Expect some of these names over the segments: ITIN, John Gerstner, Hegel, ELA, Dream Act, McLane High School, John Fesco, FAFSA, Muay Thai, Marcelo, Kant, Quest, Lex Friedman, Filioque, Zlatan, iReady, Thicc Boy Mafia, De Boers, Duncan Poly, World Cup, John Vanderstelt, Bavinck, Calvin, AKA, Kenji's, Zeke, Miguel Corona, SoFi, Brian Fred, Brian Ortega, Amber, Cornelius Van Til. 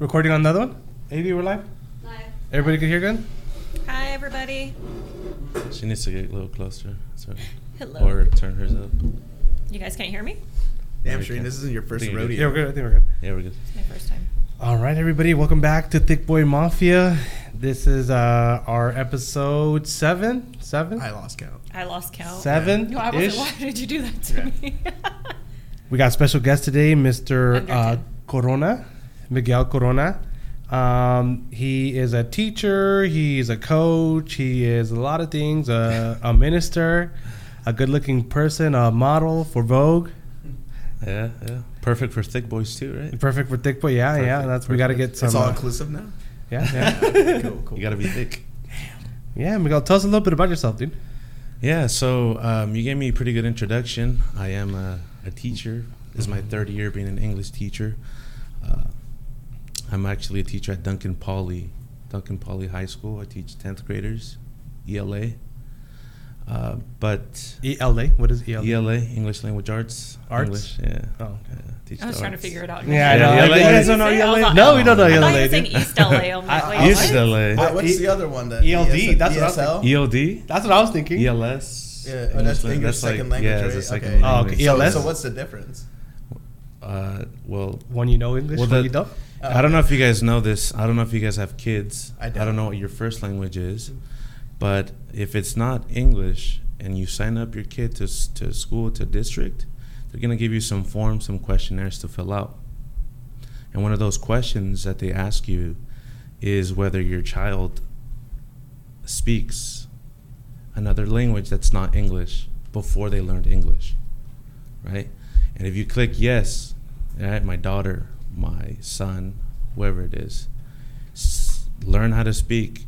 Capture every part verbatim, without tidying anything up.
Recording on another one? A D, we're live? Live. Everybody can hear good? Hi, everybody. She needs to get a little closer. Sorry. Hello. Or turn hers up. You guys can't hear me? Damn, Shereen, this isn't your first rodeo. Yeah, we're good. I think we're good. Yeah, we're good. It's my first time. All right, everybody. Welcome back to Thicc Boy Mafia. This is uh, our episode seven. Seven? I lost count. I lost count. Seven. No, I wasn't. Why did you do that to yeah. me? We got a special guest today, Mister Uh, Corona, Miguel Corona. Um, he is a teacher. He's a coach. He is a lot of things. Uh, a minister, a good-looking person, a model for Vogue. Yeah, yeah. Perfect for Thicc Boys too, right? Perfect for Thicc Boy. Yeah, Perfect. yeah. That's Perfect. We got to get some. It's all uh, inclusive now. Yeah, yeah. cool, cool. You got to be thick. Yeah, Miguel, tell us a little bit about yourself, dude. Yeah, so um, you gave me a pretty good introduction. I am a, a teacher. This is my third year being an English teacher. Uh, I'm actually a teacher at Duncan Poly, Duncan Poly High School. I teach tenth graders, E L A. Uh, but E L A, what is E L A? E L A, English Language Arts. Arts? English, yeah. Oh, okay. Yeah, teach I was trying arts. to figure it out. Yeah, yeah, I know. You guys don't know E L A? No, we don't know E L A. I thought you were saying East L A. I'm like, wait, East L A. What's the other one then? E L D. That's what I was thinking. E L D? That's what I was thinking. E L S. Yeah, English, that's English that's second like, language, yeah, right? Yeah, second okay. language. Oh, okay. E L S. So, so what's the difference? Uh, well, One you know English, well, one you don't? I don't know if you guys know this. I don't know if you guys have kids. I don't know what your first language is. But if it's not English and you sign up your kid to to school, to district, they're going to give you some forms, some questionnaires to fill out. And one of those questions that they ask you is whether your child speaks another language that's not English before they learned English, right? And if you click yes, right, my daughter, my son, whoever it is, s- learn how to speak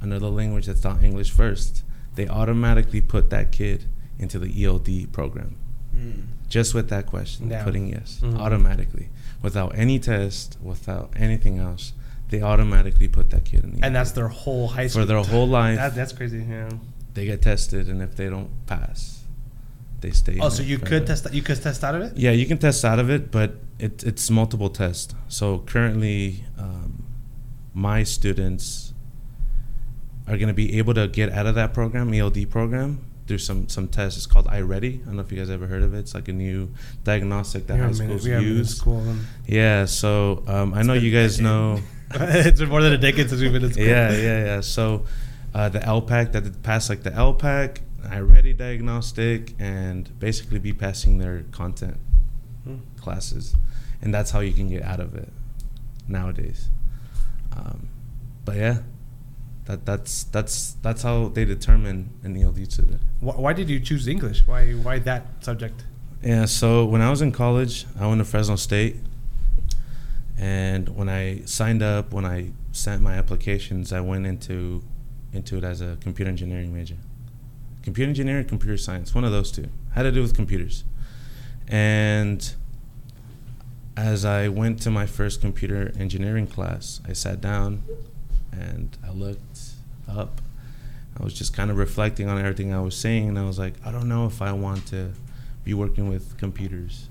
another language that's not English first, they automatically put that kid into the E L D program. Mm. Just with that question, yeah. putting yes, mm-hmm. automatically. Without any test, without anything else, they automatically put that kid in the E L D. And that's their whole high school. For their whole life. That, that's crazy, yeah. They get tested, and if they don't pass, they stay Oh, in so you could further. test you could test out of it? Yeah, you can test out of it, but it, it's multiple tests. So currently, um, my students are going to be able to get out of that program, E L D program, through some some tests. It's called iReady. I don't know if you guys ever heard of it. It's like a new diagnostic that high schools use. Yeah, so um, I know you guys know. It's been more than a decade since we've been in school. Yeah, yeah, yeah. So uh, the L PAC, that passed like the L PAC, iReady diagnostic, and basically be passing their content hmm. classes. And that's how you can get out of it nowadays. Um, but yeah. That that's that's that's how they determine an E L D today. Why, why did you choose English? Why why that subject? Yeah, so when I was in college, I went to Fresno State, and when I signed up, when I sent my applications, I went into into it as a computer engineering major, computer engineering, computer science, one of those two. Had to do with computers, and as I went to my first computer engineering class, I sat down. And I looked up. I was just kind of reflecting on everything I was saying, and I was like, I don't know if I want to be working with computers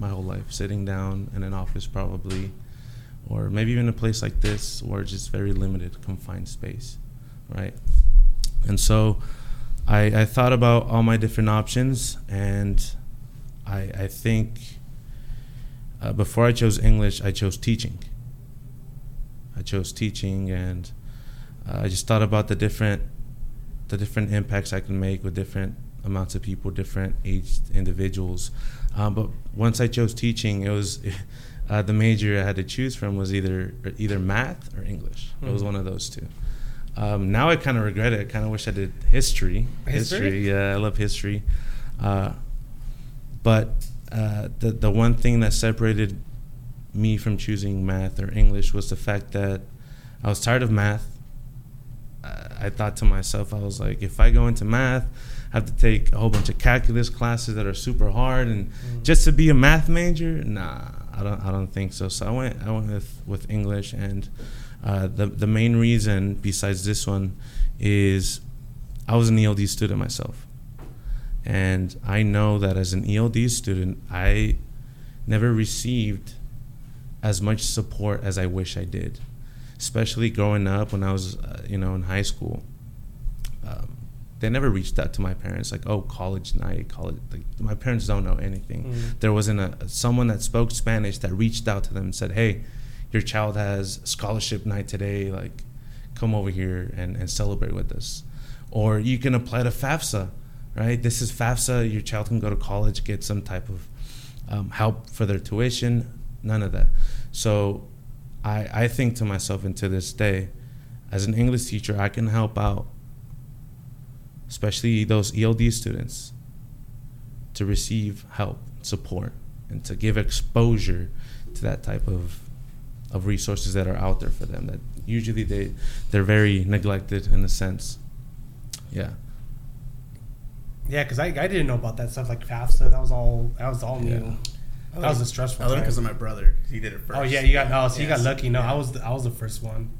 my whole life, sitting down in an office probably, or maybe even a place like this, or just very limited, confined space, right? And so I, I thought about all my different options, and I, I think uh, before I chose English, I chose teaching. I chose teaching, and uh, I just thought about the different the different impacts I can make with different amounts of people, different aged individuals. Um, but once I chose teaching, it was uh, the major I had to choose from was either either math or English. Mm-hmm. It was one of those two. Um, now I kind of regret it. I kind of wish I did history. History? history yeah, I love history. Uh, but uh, the the one thing that separated me from choosing math or English was the fact that I was tired of math. I thought to myself, I was like, if I go into math, I have to take a whole bunch of calculus classes that are super hard, and mm. just to be a math major, nah, I don't, I don't think so. So I went, I went with, with English, and uh, the the main reason besides this one is I was an E L D student myself, and I know that as an E L D student, I never received as much support as I wish I did, especially growing up when I was, uh, you know, in high school. Um, they never reached out to my parents like, oh, college night, college. Like, my parents don't know anything. Mm. There wasn't a someone that spoke Spanish that reached out to them and said, hey, your child has scholarship night today. Like, come over here and, and celebrate with us. Or you can apply to FAFSA, right? This is FAFSA. Your child can go to college, get some type of um, help for their tuition. None of that. So I, I think to myself, and to this day, as an English teacher, I can help out, especially those E L D students, to receive help, support, and to give exposure to that type of of resources that are out there for them, that usually they, they're very neglected in a sense. Yeah. Yeah, because I, I didn't know about that stuff like FAFSA. That was all that was all yeah. new. That like, was a stressful. I learned because of my brother. He did it first. Oh yeah, you got no. So yes. You got lucky. No, yeah. I was the, I was the first one.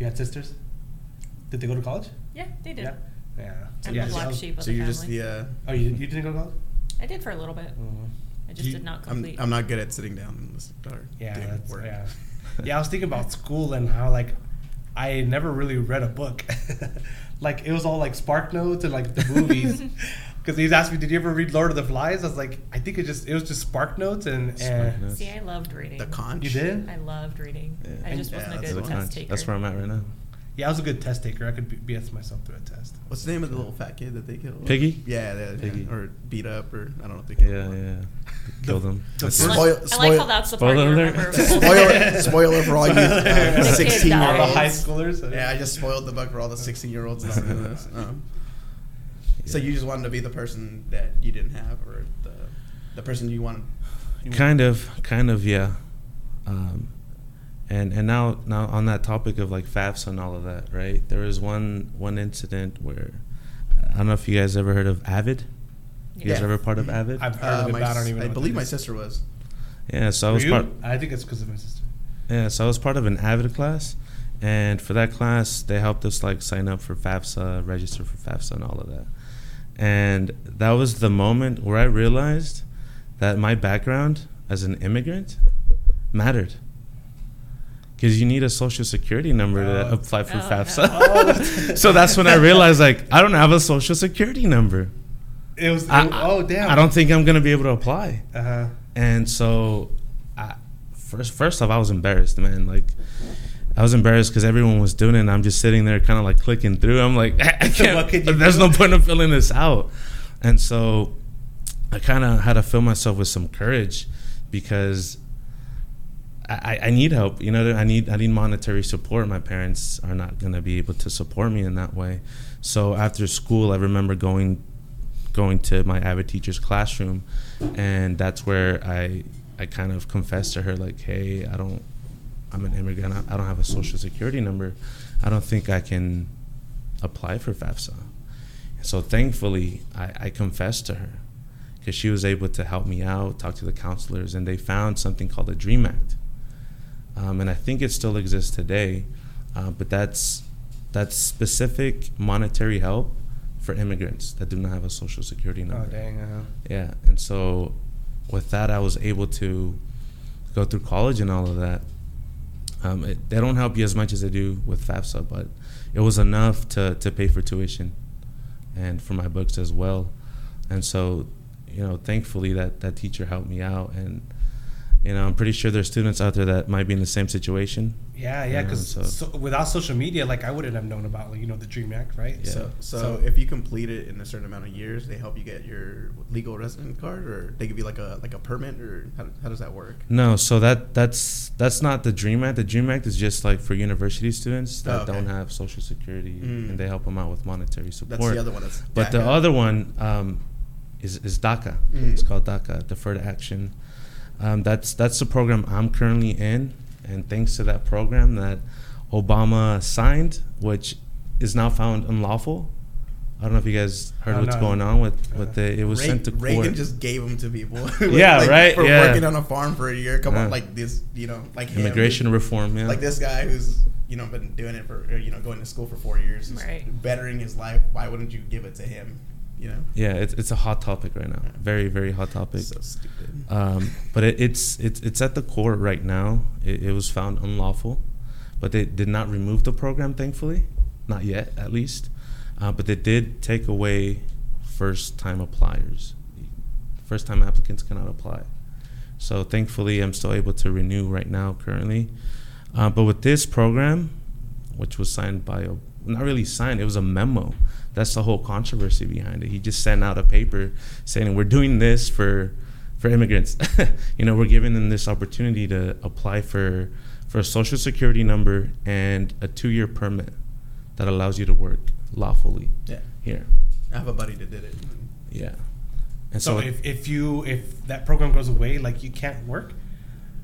You had sisters. Did they go to college? Yeah, they did. Yeah. Yeah. So I'm yeah, the black sheep of so the family. So you just yeah. Oh, you you didn't go to college? I did for a little bit. Mm-hmm. I just you, did not complete. I'm, I'm not good at sitting down and listening to our yeah, that's, work. Yeah. Yeah, I was thinking about school and how like I never really read a book. Like it was all like Spark Notes and like the movies. Because he's asked me, did you ever read Lord of the Flies? I was like, I think it just it was just Spark Notes and, and Spark Notes. See, I loved reading. The Conch. You did? I loved reading. Yeah. I just yeah, wasn't a good test conch. taker. That's where I'm at right now. Yeah, I was a good test taker. I could B S myself through a test. What's the name of the little fat kid that they killed? Piggy? Yeah, they, Piggy. Yeah, or beat up, or I don't know if they killed yeah, him. Yeah, yeah. Killed him. The, spoil, I spoil, like how that's the part you remember. Spoiler, spoiler for all you uh, sixteen-year-olds. High schoolers. So. Yeah, I just spoiled the book for all the sixteen-year-olds. um, yeah. So you just wanted to be the person that you didn't have, or the the person you wanted? You kind wanted. of, kind of, yeah. Um, And and now now on that topic of like FAFSA and all of that, right? There was one one incident where I don't know if you guys ever heard of AVID. Yeah. You guys ever part of AVID? I've heard uh, of it, but I don't even. I know believe my is. sister was. Yeah, so Were I was you? part. I think it's because of my sister. Yeah, so I was part of an AVID class, and for that class, they helped us like sign up for FAFSA, register for FAFSA, and all of that. And that was the moment where I realized that my background as an immigrant mattered. Because you need a social security number oh. to apply for oh, FAFSA. No. Oh. So that's when I realized, like, I don't have a social security number. It was, I, it, oh, damn. I don't think I'm going to be able to apply. Uh-huh. And so, I, first first off, I was embarrassed, man. Like, I was embarrassed because everyone was doing it, and I'm just sitting there kind of, like, clicking through. I'm like, I can't, there's do? no point in filling this out. And so I kind of had to fill myself with some courage because I, I need help, you know. I need I need monetary support. My parents are not going to be able to support me in that way. So after school, I remember going going to my avid teacher's classroom, and that's where I I kind of confessed to her, like, hey, I don't, I'm an immigrant. I don't have a social security number. I don't think I can apply for FAFSA. So thankfully, I, I confessed to her because she was able to help me out, talk to the counselors, and they found something called the Dream Act. Um, and I think it still exists today, uh, but that's that's specific monetary help for immigrants that do not have a social security number. Oh, dang. Uh-huh. Yeah, and so with that, I was able to go through college and all of that. Um, it, they don't help you as much as they do with FAFSA, but it was enough to, to pay for tuition and for my books as well. And so, you know, thankfully that, that teacher helped me out. And you know, I'm pretty sure there's students out there that might be in the same situation. Yeah, yeah, because you know, so. so without social media, like, I wouldn't have known about, like, you know, the Dream Act, right? Yeah. So, so, so if you complete it in a certain amount of years, they help you get your legal resident card, or they give you like a like a permit, or how, how does that work? No, so that that's that's not the Dream Act. The Dream Act is just like for university students that oh, okay. don't have social security, mm. and they help them out with monetary support. That's the other one. That's but DACA. The other one um, is is DACA. Mm. It's called DACA, Deferred Action. Um, that's that's the program I'm currently in, and thanks to that program that Obama signed, which is now found unlawful. I don't know if you guys heard oh, what's no. going on with, with the, it was Reagan, sent to court. Reagan just gave them to people. yeah, like, right? For yeah. working on a farm for a year. Come yeah. on, like this, you know, like immigration him, reform, yeah. Like this guy who's, you know, been doing it for, or, you know, going to school for four years, right. bettering his life. Why wouldn't you give it to him? you know? Yeah, it's it's a hot topic right now. Very, very hot topic. So stupid. Um, but it, it's, it's it's at the core right now. It, it was found unlawful, but they did not remove the program, thankfully. Not yet, at least. Uh, but they did take away first-time appliers. First-time applicants cannot apply. So thankfully, I'm still able to renew right now currently. Uh, but with this program, which was signed by, a, not really signed, it was a memo. That's the whole controversy behind it. He just sent out a paper saying, we're doing this for for immigrants. You know, we're giving them this opportunity to apply for, for a social security number and a two-year permit that allows you to work lawfully. Yeah. Here. I have a buddy that did it. Yeah. And so, so if, if you if that program goes away, like, you can't work?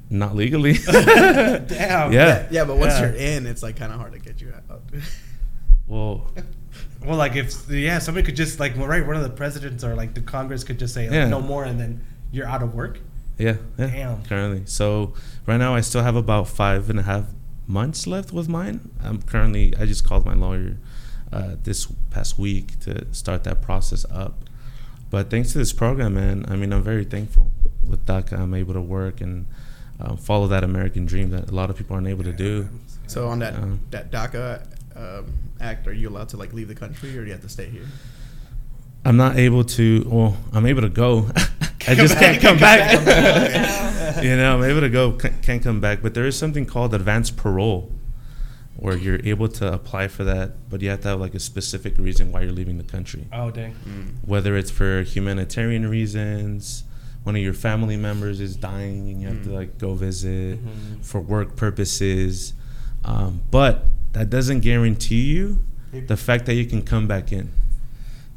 Not legally. Damn. Yeah. yeah. Yeah, but once yeah. you're in, it's like kind of hard to get you out. Well, well, like if yeah, somebody could just like well, right, one of the presidents or like the Congress could just say like, yeah. no more, and then you're out of work. Yeah. yeah. Damn. Currently, so right now I still have about five and a half months left with mine. I'm currently I just called my lawyer uh, this past week to start that process up. But thanks to this program, man, I mean, I'm very thankful. With DACA, I'm able to work and uh, follow that American dream that a lot of people aren't able yeah. to do. So on that um, that DACA. Um, act, are you allowed to like leave the country, or do you have to stay here? I'm not able to. Well, I'm able to go. I just back, can't come, come back. back. You know, I'm able to go, c- can't come back. But there is something called advanced parole, where you're able to apply for that, but you have to have like a specific reason why you're leaving the country. Oh, dang. Mm. Whether it's for humanitarian reasons, one of your family members is dying, and you have mm. to like go visit mm-hmm. for work purposes, um, but. That doesn't guarantee you the fact that you can come back in.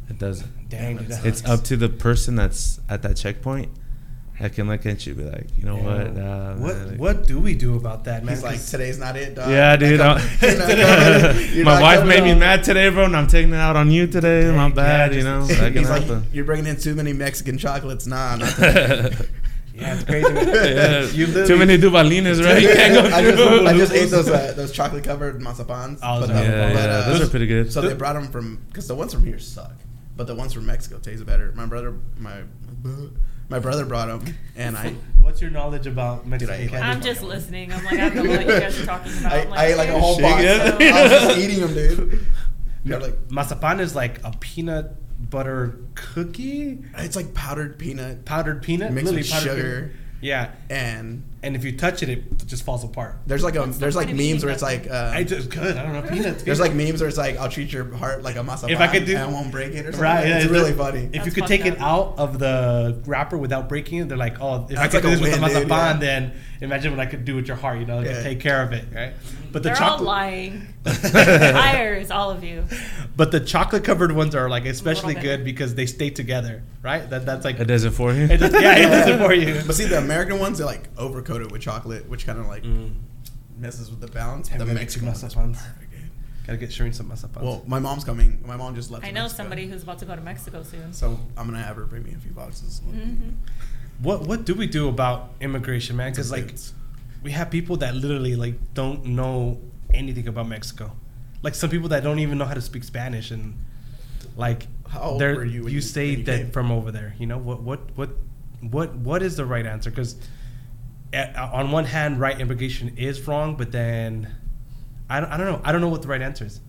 It doesn't. Dang, dude, it's up to the person that's at that checkpoint that can look at you and be like, you know Damn. what? Uh, what man, like, what do we do about that, man? He's like, today's not it, dog. Yeah, dude. Not not my wife made me mad today, bro, and I'm taking it out on you today. Dang, my bad, yeah, just, you know. He's like, happen. You're bringing in too many Mexican chocolates. Nah, not today. Yeah, it's crazy. Yeah. You too many Duvalinas, right? You can't go I, just, I just ate those uh, those chocolate covered mazapans. Oh, but, right. um, yeah, but, uh, yeah. Those are pretty good. So they brought them from because the ones from here suck, but the ones from Mexico taste better. My brother, my my brother brought them, and I. What's your knowledge about Mexican candy? I'm just listening. I'm like, I don't know what you guys are talking about. I, like, I ate like a whole box. So. I was just eating them, dude. They're like mazapan is like a peanut. Butter cookie? It's like powdered peanut. Powdered peanut? Mixed with sugar. Peanut. Yeah. And and if you touch it, it just falls apart. There's like a What's there's like memes where it's like... Um, I just good. I don't know. Peanuts. There's like memes where it's like, I'll treat your heart like a mazapan if I could do, and I won't break it or something. Right. Like, it's, it's really funny. If That's you could take up. it out of the wrapper without breaking it, they're like, oh, if That's I could like do this win, with a mazapan, yeah. then imagine what I could do with your heart. You know, like yeah. take care of it, right? But the They're chocolate- all lying. Liars, all of you. But the chocolate-covered ones are like especially good because they stay together, right? That that's like it does it for you. It does, yeah, it does it for you. But see, the American ones are like overcoated with chocolate, which kind of like mm. messes with the balance. The Mexican ones are perfect. Gotta get Shireen some mazapans. Well, my mom's coming. My mom just left. I know Mexico. Somebody who's about to go to Mexico soon. So I'm gonna have her bring me a few boxes. Mm-hmm. What what do we do about immigration, man? Because like. We have people that literally like don't know anything about Mexico, like some people that don't even know how to speak Spanish, and like how old were you? When you say when you that came? From over there, you know what what what what what is the right answer? Because on one hand, right immigration is wrong, but then I don't, I don't know I don't know what the right answer is.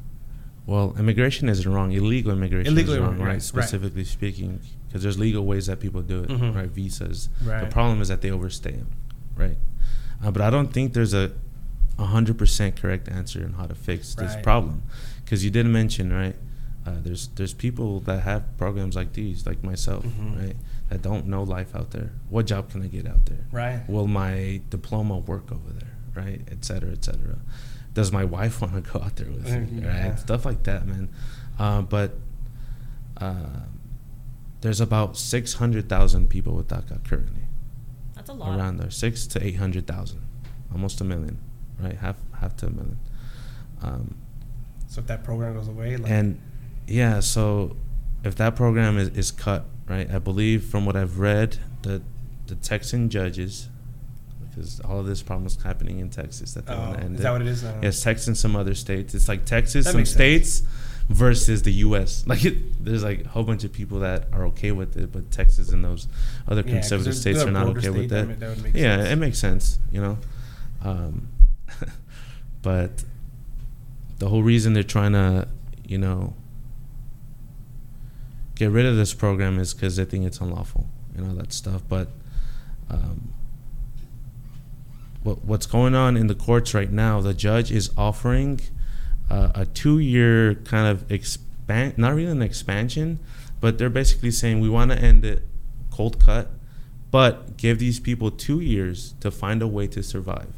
Well, immigration isn't wrong. Illegal immigration Illegal is wrong, right? right specifically right. speaking, because there's legal ways that people do it, mm-hmm. right? Visas. Right. The problem is that they overstay them, right? Uh, but I don't think there's a one hundred percent correct answer on how to fix right. this problem. Because you did mention, right, uh, there's there's people that have programs like these, like myself, mm-hmm. right, that don't know life out there. What job can I get out there? Right. Will my diploma work over there, right, et cetera, et cetera. Does my wife want to go out there with me, yeah. right? Stuff like that, man. Uh, but uh, there's about six hundred thousand people with DACA currently. A lot. Around there, six to eight hundred thousand, almost a million, right? Half, half to a million. Um, so if that program goes away, like and yeah, so if that program is, is cut, right? I believe from what I've read, the the Texan judges, because all of this problem is happening in Texas, that they oh, want to end. Is that what it is? Yes, Texas and some other states. It's like Texas, that some states. versus the U S Like it, there's like a whole bunch of people that are okay with it, but Texas and those other yeah, conservative states are not okay state, with that. that, that would make yeah, sense. It makes sense, you know. Um, but the whole reason they're trying to, you know, get rid of this program is because they think it's unlawful and all that stuff. But um, what what's going on in the courts right now, the judge is offering uh, a two-year kind of expand, not really an expansion, but they're basically saying we want to end it cold cut, but give these people two years to find a way to survive,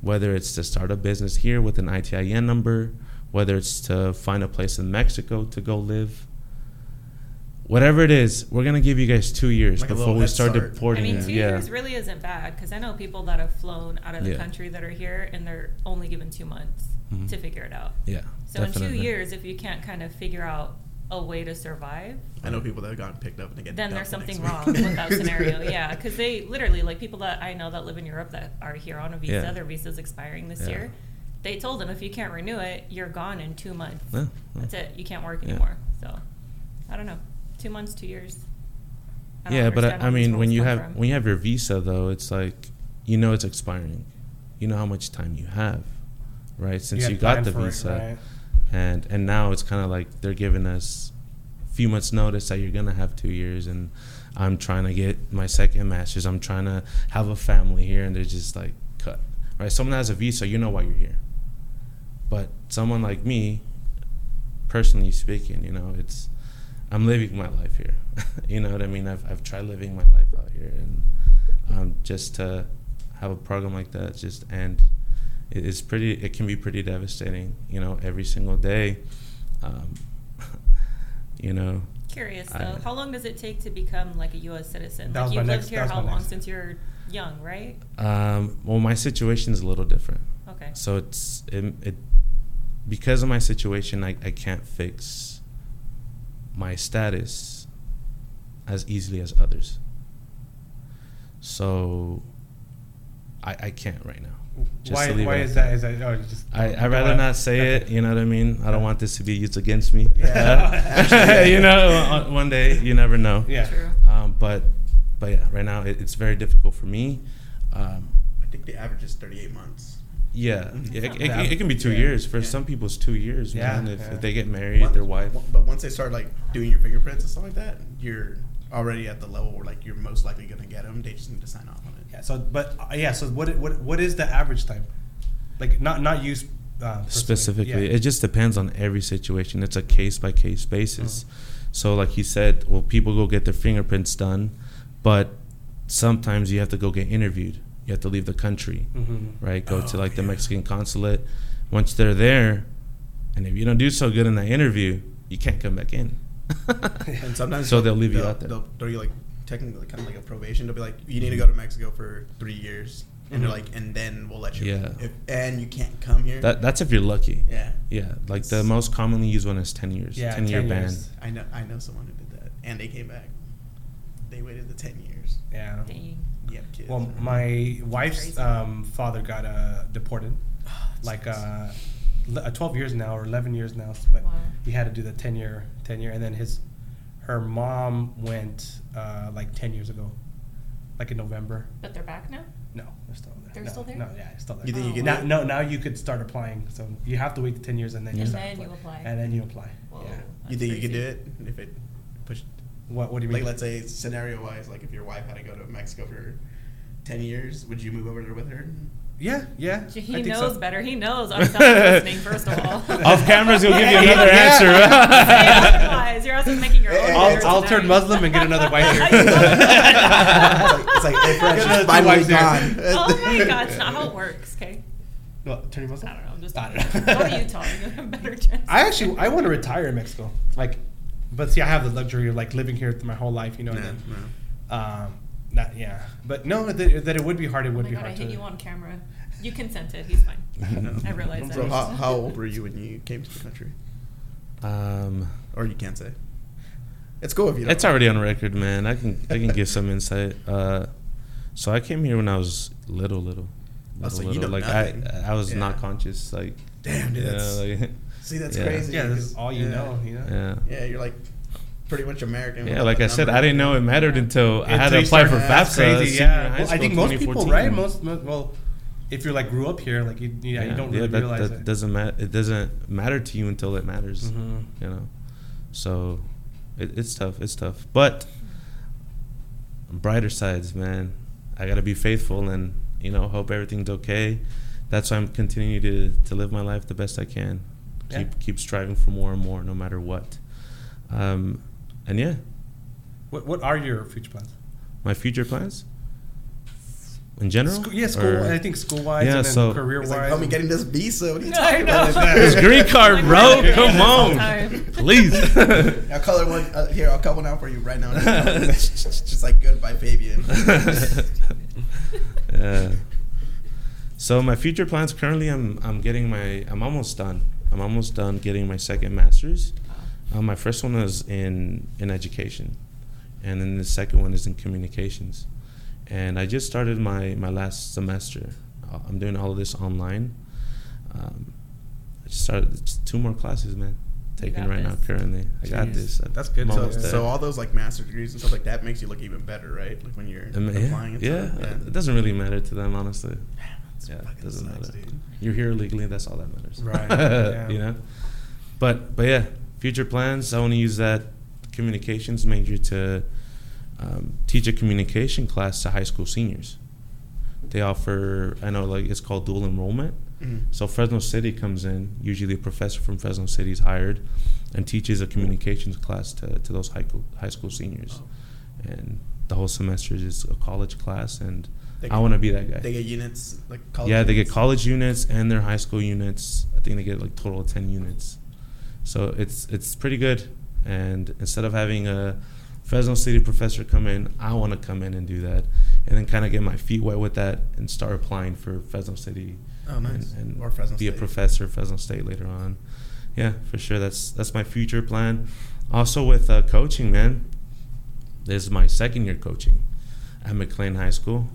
whether it's to start a business here with an I T I N number, whether it's to find a place in Mexico to go live. Whatever it is, we're going to give you guys two years like before we start, start deporting. I mean, two yeah. years really isn't bad, because I know people that have flown out of the yeah. country that are here, and they're only given two months mm-hmm. to figure it out. Yeah, So definitely. In two years, if you can't kind of figure out a way to survive. I know people that have gotten picked up and again. Then there's something wrong with that scenario, yeah, because they literally, like people that I know that live in Europe that are here on a visa, yeah. their visa's expiring this yeah. year. They told them if you can't renew it, you're gone in two months. Yeah, yeah. That's it. You can't work yeah. anymore. So, I don't know. Two months, two years. I don't yeah, but I, I mean, when you have from. when you have your visa though, it's like you know it's expiring. You know how much time you have, right? Since you, you got the visa. It, right? And and now it's kind of like they're giving us a few months notice that you're going to have two years. And I'm trying to get my second master's. I'm trying to have a family here. And they're just like, cut. Right? Someone that has a visa, you know why you're here. But someone like me, personally speaking, you know, it's I'm living my life here. You know what I mean? I've I've tried living my life out here. And um, just to have a program like that just end. It's pretty. It can be pretty devastating, you know, every single day. Um, you know. Curious though, I, how long does it take to become like a U S citizen? Like you've lived next, here how long since you're young, right? Um, well, my situation is a little different. Okay. So it's it, it because of my situation, I, I can't fix my status as easily as others. So I, I can't right now. Just why why is that? Is that oh, just, I I'd rather not say okay. it. You know what I mean? I don't want this to be used against me. Yeah. Uh, you know, one day you never know. Yeah. True. Um, but but yeah, right now it, it's very difficult for me. Um, I think the average is thirty-eight months. Yeah, it, it, it, it can be two yeah. years. For yeah. some people, it's two years. Yeah. Man, if, yeah. if they get married, once, their wife. But once they start like doing your fingerprints and stuff like that, you're already at the level where like you're most likely gonna get them. They just need to sign off on it. Yeah. So, but uh, yeah. So, what what what is the average time? Like, not not you uh, specifically. Yeah. It just depends on every situation. It's a case by case basis. Mm-hmm. So, like you said, well, people go get their fingerprints done, but sometimes you have to go get interviewed. You have to leave the country, mm-hmm. right? Go oh, to like yeah. the Mexican consulate. Once they're there, and if you don't do so good in that interview, you can't come back in. And sometimes so they'll leave they'll, you out there. They'll throw you like technically kind of like a probation. They'll be like, you need to go to Mexico for three years, and mm-hmm. they're like, and then we'll let you. Yeah. If, and you can't come here. That, that's if you're lucky. Yeah. Yeah. Like it's, the most commonly used one is ten years. Yeah. Ten, ten year ban. I know. I know someone who did that, and they came back. They waited the ten years. Yeah. Dang. Yeah. Kids. Well, my wife's um, father got uh, deported, oh, like uh, le- twelve years now or eleven years now, but wow. he had to do the ten year. Ten year, and then his, her mom went uh, like ten years ago, like in November. But they're back now. No, they're still there. They're no, still there. No, yeah, still there. You think oh. you get now, no, now you could start applying. So you have to wait ten years, and then and you then start. You apply. And then you apply. Whoa, yeah. You think crazy. You could do it if it pushed? What? What do you mean? Like, let's say scenario wise, like if your wife had to go to Mexico for ten years, would you move over there with her? Yeah, yeah. He knows so. better. He knows. I'm telling you, listening, first of all. Off cameras, he'll give you another answer. Otherwise, you're also making your own. I'll, I'll turn Muslim and get another white hair. It's like, hey, bro, she's finally gone. Oh my God, it's not how it works, okay? Well, turn Muslim? I don't know. I'm just talking. Go to Utah. You have a better chance. I actually, I want to retire in Mexico. Like, but see, I have the luxury of like living here my whole life, you know. Nah, and then, nah. um, Not, yeah, but no, that, that it would be hard. It would oh my be God, hard. I hate to you on camera. You consented. He's fine. No. I realize that. So how, how old were you when you came to the country? Um, or you can't say. It's cool if you. Don't it's know. Already on record, man. I can I can give some insight. Uh, so I came here when I was little, little, little, oh, so little. You know like nothing. I I was yeah. not conscious. Like damn, dude, that's, yeah, like, see, that's yeah. crazy. Yeah, that's all you yeah. know, you know? Yeah. Yeah, you're like pretty much American. Yeah, like I said, I didn't know it mattered yeah. until yeah, I had to apply for FAFSA. Yeah, well, I think most people, right? Most, most, well, if you're like grew up here, like, you, yeah, yeah, you don't really yeah, that, realize that it. Doesn't matter. It doesn't matter to you until it matters, mm-hmm. you know? So it, it's tough. It's tough. But brighter sides, man. I got to be faithful and, you know, hope everything's okay. That's why I'm continuing to, to live my life the best I can. Yeah. Keep keep striving for more and more, no matter what. Um, and yeah. What what are your future plans? My future plans? In general? School, yeah, school. Or, I think school-wise yeah, and then so, career-wise. Like, help me getting this visa. What are you no, talking about? This green card, bro. Come on. Please. I'll color one. Uh, here, I'll cut one out for you right now. Just like, goodbye, Fabian. Yeah. So my future plans, currently I'm I'm getting my, I'm almost done. I'm almost done getting my second master's. Um, my first one was in, in education, and then the second one is in communications. And I just started my, my last semester. I'm doing all of this online. Um, I just started two more classes, man. Taking right this. now currently. I Jeez. got this. I, That's good. So, so all those like master's degrees and stuff like that makes you look even better, right? Like when you're um, applying. Yeah, and stuff. yeah. yeah. It doesn't really matter to them, honestly. Damn, that's yeah, it doesn't sucks, matter. Dude. You're here legally. That's all that matters. Right. Yeah. You know. But but yeah. Future plans, I want to use that communications major to um, teach a communication class to high school seniors. They offer, I know like it's called dual enrollment. Mm-hmm. So Fresno City comes in, usually a professor from Fresno City is hired and teaches a communications class to, to those high, high school seniors. Oh. And the whole semester is a college class, and get, I want to be that guy. They get units? like college Yeah, units. They get college units and their high school units. I think they get like total of ten units. So it's it's pretty good, and instead of having a Fresno City professor come in, I want to come in and do that, and then kind of get my feet wet with that and start applying for Fresno City. Oh, nice. And, and or Fresno be State. a professor at Fresno State later on. Yeah, for sure. That's that's my future plan. Also with uh, coaching, man. This is my second year coaching at McLane High School.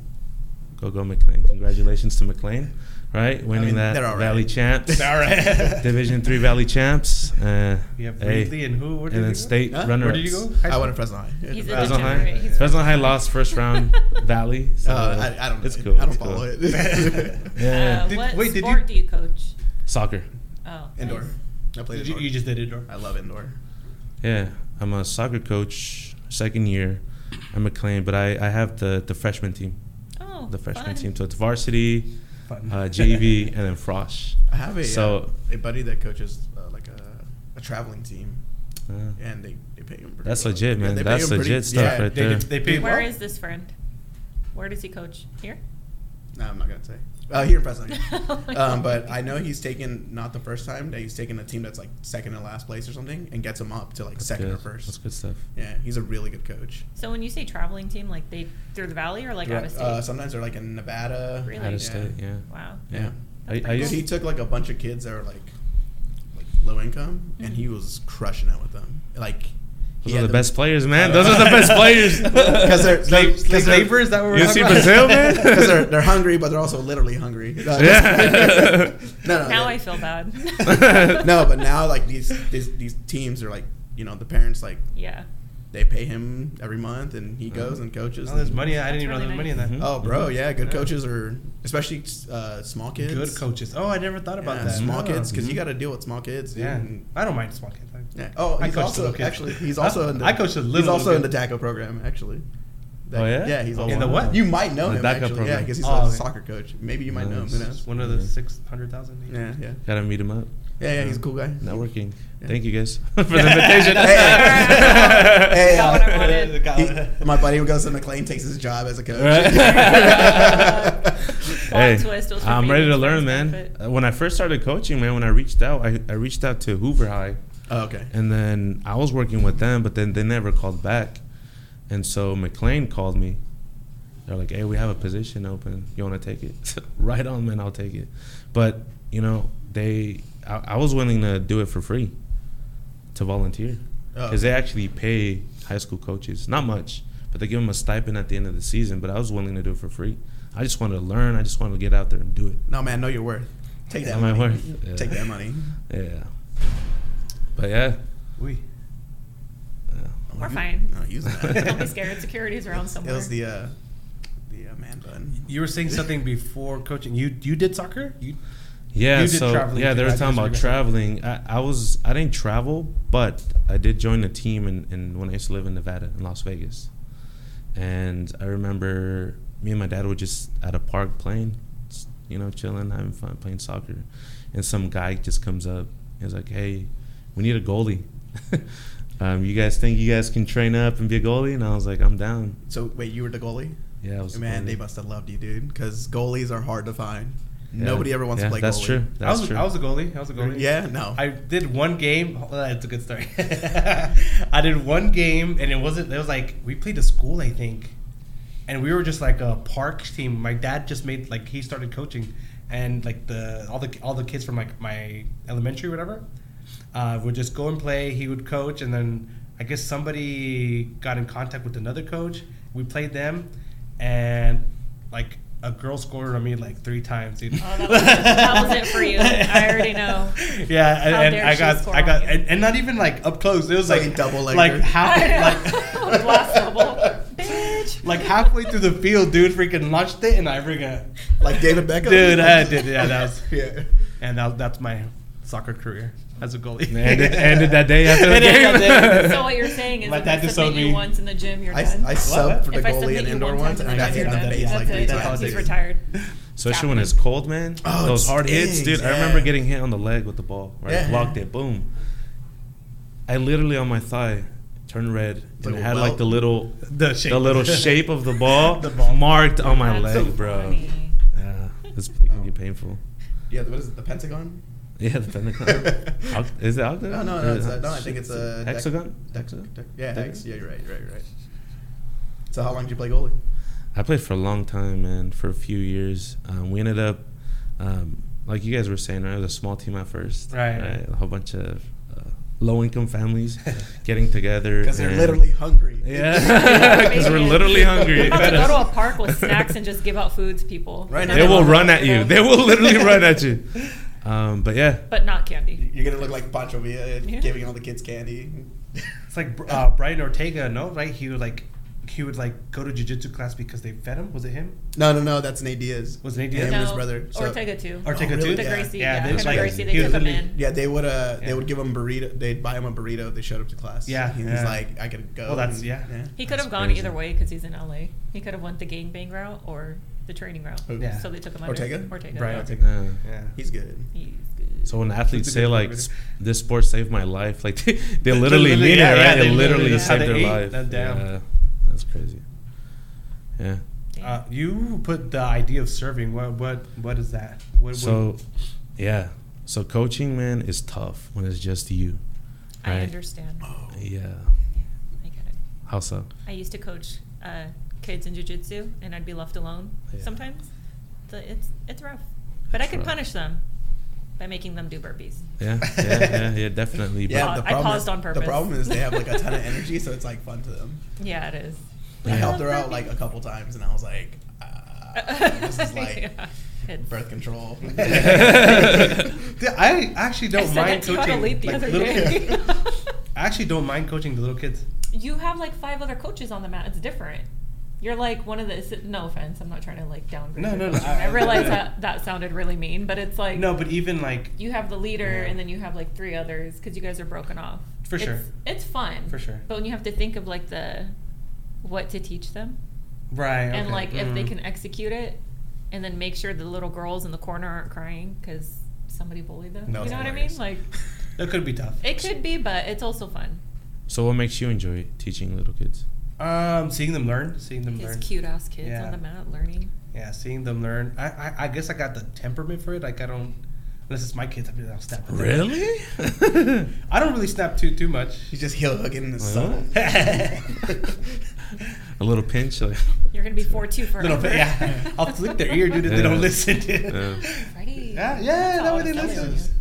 Go go McLane! Congratulations to McLane. Right, winning I mean, that right. Valley Champs, they're all right. Division Three Valley Champs. Uh, you have Bradley and who? Where did and then state huh? runner-ups. Where did you go? I went to Fresno High. He's Fresno High. He's Fresno High lost first round. Valley. So uh, I, I don't. It's know. cool. I don't it's follow cool. it. yeah. Uh, what did, wait, sport did you, do you coach? Soccer. Oh, indoor. Nice. I played indoor. You, you just did indoor. I love indoor. Yeah, I'm a soccer coach, second year. I'm McLane, but I, I have the the freshman team. Oh, the freshman fun. team. So it's varsity. Uh, J V and then Frosh. I have a so, uh, a buddy that coaches uh, like a, a traveling team, uh, and they, they pay him. Pretty that's well. legit, man. Yeah, that's legit pretty, stuff, yeah, right they, there. They pay Where well. is this friend? Where does he coach? Here? No, I'm not gonna say. Uh, here in Fresno. um, but I know he's taken not the first time that he's taken a team that's like second and last place or something, and gets them up to like that's second good. or first. That's good stuff. Yeah, he's a really good coach. So when you say traveling team, like they through the valley or like yeah, out of state? Uh, sometimes they're like in Nevada. Really? Out of yeah. state. Yeah. Wow. Yeah. yeah. I, I used, he took like a bunch of kids that were like like low income, mm-hmm. and he was crushing it with them. Like. Those yeah, are the, the best players, man. Those are the best players. Because they're slave, slave labor. Is that what we're talking about? You see Brazil, man? Because they're they're hungry, but they're also literally hungry. No, yeah. no, no, now they, I feel bad. No, but now like these, these these teams are like, you know, the parents like yeah they pay him every month and he goes mm-hmm. and coaches. Oh, there's money. I didn't even really know there's nice. money in that. Oh, bro, yeah, good yeah. coaches are especially uh, small kids. Good coaches. Oh, I never thought about yeah, that. Small no. kids, because mm-hmm. you got to deal with small kids. Dude. Yeah, I don't mind small kids. Yeah. Oh, he's I also actually he's also I, in the I coached a little. He's also in the DACA program actually. That, oh yeah, yeah. He's also in the what? You might know the him. DACA program. Yeah, because he's oh, a soccer coach. Maybe you might nice. know him. Who knows? One of the yeah. six hundred thousand. Yeah, yeah. Gotta meet him up. Yeah, yeah. He's a cool guy. Networking. Yeah. Thank you guys for the invitation. Hey, hey, my buddy who goes to McLane takes his job as a coach. Right. Hey, twist, I'm ready to learn, man. When I first started coaching, man, when I reached out, I I reached out to Hoover High. Oh, okay. And then I was working with them, but then they never called back. And so McLane called me. They're like, hey, we have a position open. You want to take it? Right on, man, I'll take it. But, you know, they, I, I was willing to do it for free, to volunteer. Because oh. they actually pay high school coaches. Not much, but they give them a stipend at the end of the season. But I was willing to do it for free. I just wanted to learn. I just wanted to get out there and do it. No, man, know your worth. Take that money. Worth? Yeah. Take that money. Yeah. But yeah. We. Yeah. We're you, fine. No, use that. Don't be scared. Security's around somewhere. It was the uh, the uh, man bun. You were saying something before coaching. You you did soccer. You. Yeah. You did so traveling. Yeah, they were talking about traveling. I, I was I didn't travel, but I did join a team in, in when I used to live in Nevada in Las Vegas, and I remember me and my dad were just at a park playing. You know, chilling, having fun, playing soccer, and some guy just comes up. He's like, "Hey, we need a goalie. um, you guys think you guys can train up and be a goalie?" And I was like, "I'm down." So wait, you were the goalie? Yeah, I was. Man, the goalie. They must have loved you, dude, because goalies are hard to find. Yeah. Nobody ever wants yeah, to play. That's goalie. True. That's I was, true. I was a goalie. I was a goalie. Yeah, no. I did one game. Oh, that's a good story. I did one game, and it wasn't. It was like we played a school, I think. And we were just like a park team. My dad just made like he started coaching, and like the all the all the kids from like my elementary or whatever uh, would just go and play. He would coach, and then I guess somebody got in contact with another coach. We played them, and like a girl scored on me like three times. Dude. Oh, that was, that was it for you. I already know. Yeah, and, and I got I got and, and not even like up close. It was like, like double later. Like half like last double. Like halfway through the field, dude, freaking launched it, and I freaking like David Beckham. Dude, I did, yeah, that was, yeah, and that, that's my soccer career as a goalie. And it ended that day after the game. So what you're saying is, like that if I submit you once in the gym, you're I, done. I, I subbed for the if goalie in indoor once, and I got hit on the face like three times. He's retired. Especially when it's cold, man. Oh, those hard hits, dude. I remember getting hit on the leg with the ball. Right, blocked it, boom. I literally on my thigh. Turned red and like, it had well, like the little the, shape. the little shape of the ball, the ball marked on my That's leg, so bro. Funny. Yeah, it's it can oh. be painful. Yeah, what is it? The Pentagon? Yeah, the Pentagon. Is it out there? No, no, no. It's a, no, I think it's a hexagon. Dex, dex, dex, yeah, hex. Yeah, you're right, right, right. So how long did you play goalie? I played for a long time, man. For a few years, um, we ended up, um, like you guys were saying, right? It was a small team at first, right? right? A whole bunch of. Low-income families getting together. Because they're literally hungry. Yeah, because we're literally hungry. You have to go to a park with snacks and just give out food to people. Right now. They will run at you. They will literally run at you. Um, but yeah. But not candy. You're going to look like Pancho Villa yeah. giving all the kids candy. It's like uh, Brian Ortega, no? Right? He would like... He would like go to jiu-jitsu class because they fed him. Was it him? No, no, no. That's Nate Diaz. Was it Nate Diaz? Him no. and his brother. So. Ortega too. Ortega oh, really? too. The yeah. Gracie. Yeah, yeah. They, like, Gracie, they give him in. Yeah, they would. Uh, yeah. They would give him burrito. They'd buy him a burrito if they showed up to class. Yeah, he's yeah. like, I could go. Well, that's yeah. yeah. He could have gone crazy. either way because he's in L A. He could have went the gangbang route or the training route. Oops. Yeah. So they took him under. Ortega. Ortega. Brian Ortega. Uh, yeah, he's good. He's good. So when athletes say like, "This sport saved my life," like they literally mean it, right? They literally saved their life. Damn. That's crazy. Yeah. Uh, you put the idea of serving. What what what is that? What, so, what? yeah. So coaching, man, is tough when it's just you. Right? I understand. Oh. Yeah. yeah. I get it. How so? I used to coach uh, kids in jiu-jitsu, and I'd be left alone yeah. sometimes. So it's it's rough, but that's I could rough. punish them. By making them do burpees. Yeah, yeah, yeah, yeah definitely. yeah, the I paused is, on purpose. The problem is they have like a ton of energy, so it's like fun to them. Yeah, it is. Yeah. I helped her out like a couple times, and I was like, uh, this is like yeah. birth control. I actually don't I mind coaching. To like, the other day. I actually don't mind coaching the little kids. You have like five other coaches on the mat. It's different. You're like one of the, no offense, I'm not trying to like downgrade. No, no, no. I, I realize that that sounded really mean, but it's like. No, but even like. You have the leader yeah. and then you have like three others because you guys are broken off. For it's, sure. It's fun. For sure. But when you have to think of like the, what to teach them. Right. And okay. like mm-hmm. if they can execute it and then make sure the little girls in the corner aren't crying because somebody bullied them. No, you know what hilarious. I mean? Like. That could be tough. It could be, but it's also fun. So what makes you enjoy teaching little kids? Um, seeing them learn, seeing them These learn. These cute ass kids yeah. on the mat learning. Yeah, seeing them learn. I, I, I guess I got the temperament for it. Like I don't, unless it's my kids, I'll snap. At them. Really? I don't really snap too too much. You just heel hugging the sun. A little pinch. Like. You're gonna be four two for a little bit. Yeah, I'll flick their ear, dude, if yeah. they don't listen. Yeah, Freddy, yeah, yeah that way they listen.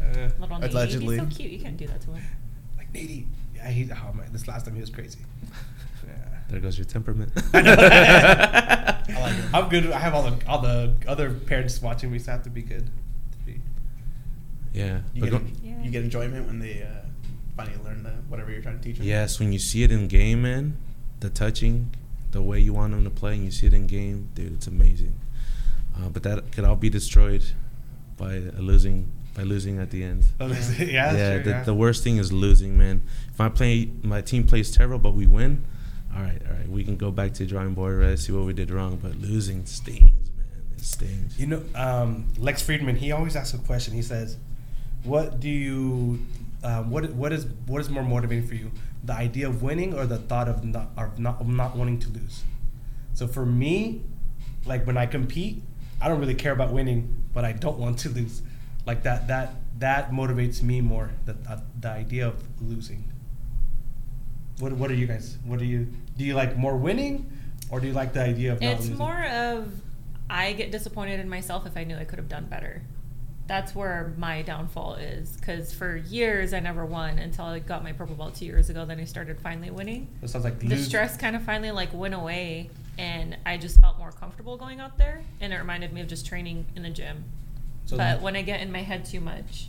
Uh, little Nady, allegedly. He's so cute. You can't do that to him. Like Nady, yeah, he. Oh man, this last time he was crazy. There goes your temperament. I know. I like it. I'm good. I have all the all the other parents watching me, so I have to be good. To be Yeah. You, get, en- yeah. you get enjoyment when they uh, finally learn the, whatever you're trying to teach them. Yes, when you see it in game, man, the touching, the way you want them to play, and you see it in game, dude, it's amazing. Uh, but that could all be destroyed by losing by losing at the end. yeah, yeah, yeah, true, the, yeah, the worst thing is losing, man. If I play, my team plays terrible, but we win. All right, all right, we can go back to the drawing board, right? See what we did wrong. But losing stings, man. It stings. You know, um, Lex Friedman, he always asks a question. He says, "What do you, uh, what what is what is more motivating for you, the idea of winning or the thought of not of not, of not wanting to lose?" So for me, like when I compete, I don't really care about winning, but I don't want to lose. Like that that that motivates me more, the uh, the idea of losing. What what are you guys? What do you do? You like more winning, or do you like the idea of not losing? It's more of I get disappointed in myself if I knew I could have done better. That's where my downfall is, because for years I never won until I got my purple belt two years ago. Then I started finally winning. That sounds like the stress kind of finally like went away. And I just felt more comfortable going out there, and it reminded me of just training in the gym. So but when I get in my head too much,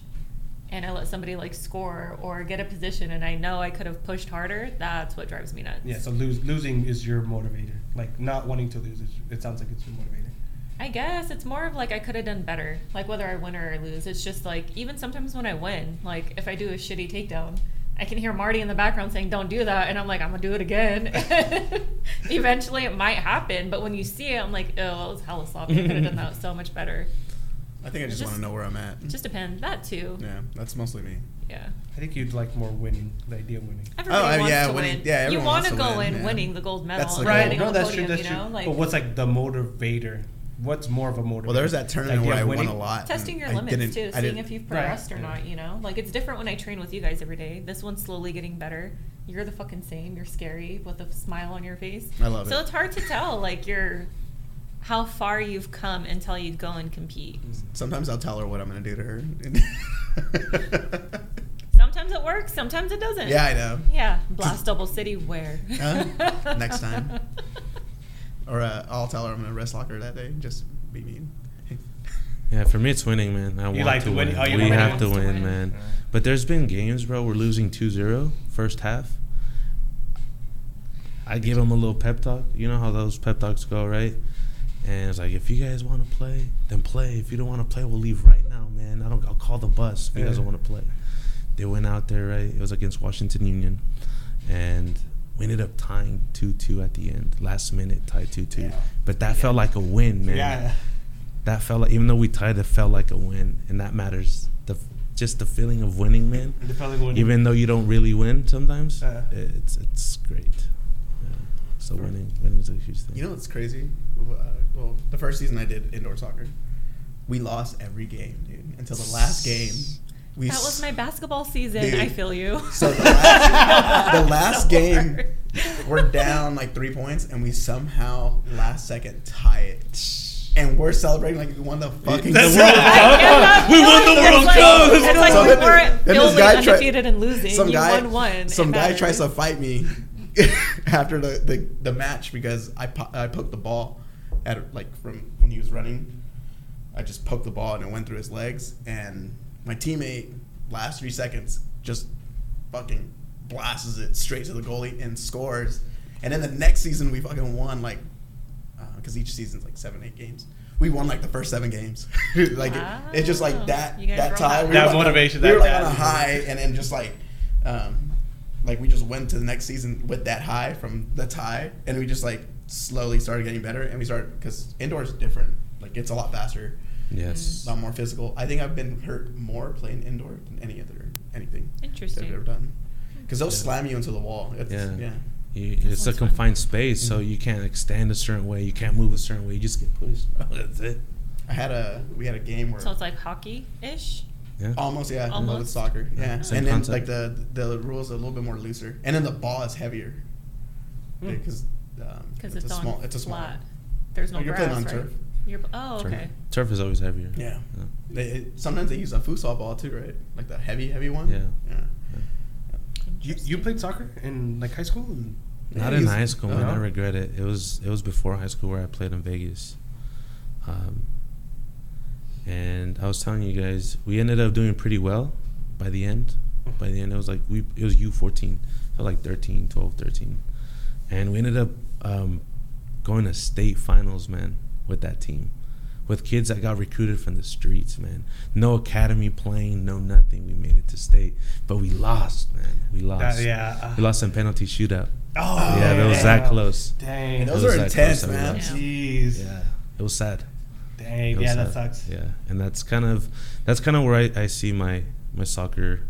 and I let somebody like score or get a position, and I know I could have pushed harder, that's what drives me nuts. Yeah, so lose, losing is your motivator. Like not wanting to lose, is, it sounds like it's your motivator. I guess it's more of like I could have done better. Like whether I win or I lose, it's just like even sometimes when I win, like if I do a shitty takedown, I can hear Marty in the background saying, "Don't do that," and I'm like, "I'm gonna do it again." Eventually, it might happen, but when you see it, I'm like, "Oh, that was hella sloppy. I could have done that so much better." I think I just, just want to know where I'm at. Just depends. That too. Yeah, that's mostly me. Yeah. I think you'd like more winning. The idea of winning. Everybody oh, wants yeah, to winning, win. Yeah, everyone you want to go win, in yeah. winning the gold medal, that's and right? Goal. No, on that's the podium, true. That's you know? true. Like, but what's like the motivator? What's more of a motivator? Well, there's that tournament like, where I won a lot. Testing your I limits, too. Seeing if you've progressed right. or not, you know? Like, it's different when I train with you guys every day. This one's slowly getting better. You're the fucking same. You're scary with a smile on your face. I love so it. So it's hard to tell, like, you're, how far you've come until you go and compete. Sometimes I'll tell her what I'm going to do to her. Sometimes it works. Sometimes it doesn't. Yeah, I know. Yeah. Blast Double City where? Huh? Next time. Or uh, I'll tell her I'm gonna wrist lock her that day. Just be mean. Yeah, for me it's winning, man. I you want like to win. win. Oh, you we have to win, to win, man. Right. But there's been games, bro. We're losing two zero first half. I give them a little pep talk. You know how those pep talks go, right? And it's like, if you guys want to play, then play. If you don't want to play, we'll leave right now, man. I don't. I'll call the bus if you guys don't want to play. They went out there, right? It was against Washington Union, and we ended up tying two two at the end. Last minute, tied two two. Yeah. But that yeah. felt like a win, man. Yeah. That felt like, even though we tied, it felt like a win. And that matters. The Just the feeling of winning, man. The feeling of winning. Even though you don't really win sometimes, uh, it's it's great. Yeah. So right. winning winning's a huge thing. You know what's crazy? Uh, well, the first season I did indoor soccer, we lost every game, dude, until the last game. We that was my basketball season. Dude. I feel you. So the last, the last game, we're down like three points, and we somehow last second tie it. And we're celebrating like we won the fucking World Cup. We won the World Cup. It's like so we weren't building undefeated and losing. Some you guy, won one. Some guy matters. tries to fight me after the, the, the match because I po- I poked the ball at like from when he was running. I just poked the ball and it went through his legs and. My teammate, last three seconds, just fucking blasts it straight to the goalie and scores. And then the next season, we fucking won, like, because uh, each season's like seven, eight games. We won, like, the first seven games. like, wow. it, it just, like, that that tie. We that were, motivation. Like, that we were, like, on a high, and then just, like, um, like, we just went to the next season with that high from the tie. And we just, like, slowly started getting better. And we started, because indoor is different. Like, it's a lot faster. Yes. A lot more physical. I think I've been hurt more playing indoor than any other anything Interesting. that I've ever done. Because they'll yeah. slam you into the wall. It's, yeah. yeah. You, it's a confined fun. space, mm-hmm. so you can't extend a certain way. You can't move a certain way. You just get pushed. That's it. I had a, we had a game where. So it's like hockey-ish? Yeah. Almost, yeah. Almost. With soccer. Yeah. yeah. Same and then concept. like the, the rules are a little bit more looser. And then the ball is heavier. Because mm. um, it's, it's a small. It's a small. Flat. There's no oh, you're grass, playing on right? turf. You're, oh, okay. Turf. Turf is always heavier. Yeah. yeah. They, it, sometimes they use a futsal ball too, right? Like the heavy, heavy one. Yeah. Yeah. yeah. You you played soccer in like high school? Not yeah, in high school, man. Uh-huh. I regret it. It was it was before high school where I played in Vegas. Um, And I was telling you guys, we ended up doing pretty well by the end. By the end, it was like we it was U fourteen, so like thirteen, twelve, thirteen. And we ended up um, going to state finals, man, with that team. With kids that got recruited from the streets, man. No academy playing, no nothing. We made it to state. But we lost, man. We lost. Uh, yeah. Uh, we lost in penalty shootout. Oh, yeah. That was that close. Dang. Those are intense, man. Jeez. Yeah. It was sad. Dang. Yeah, that sucks. Yeah. And that's kind of that's kind of where I, I see my, my soccer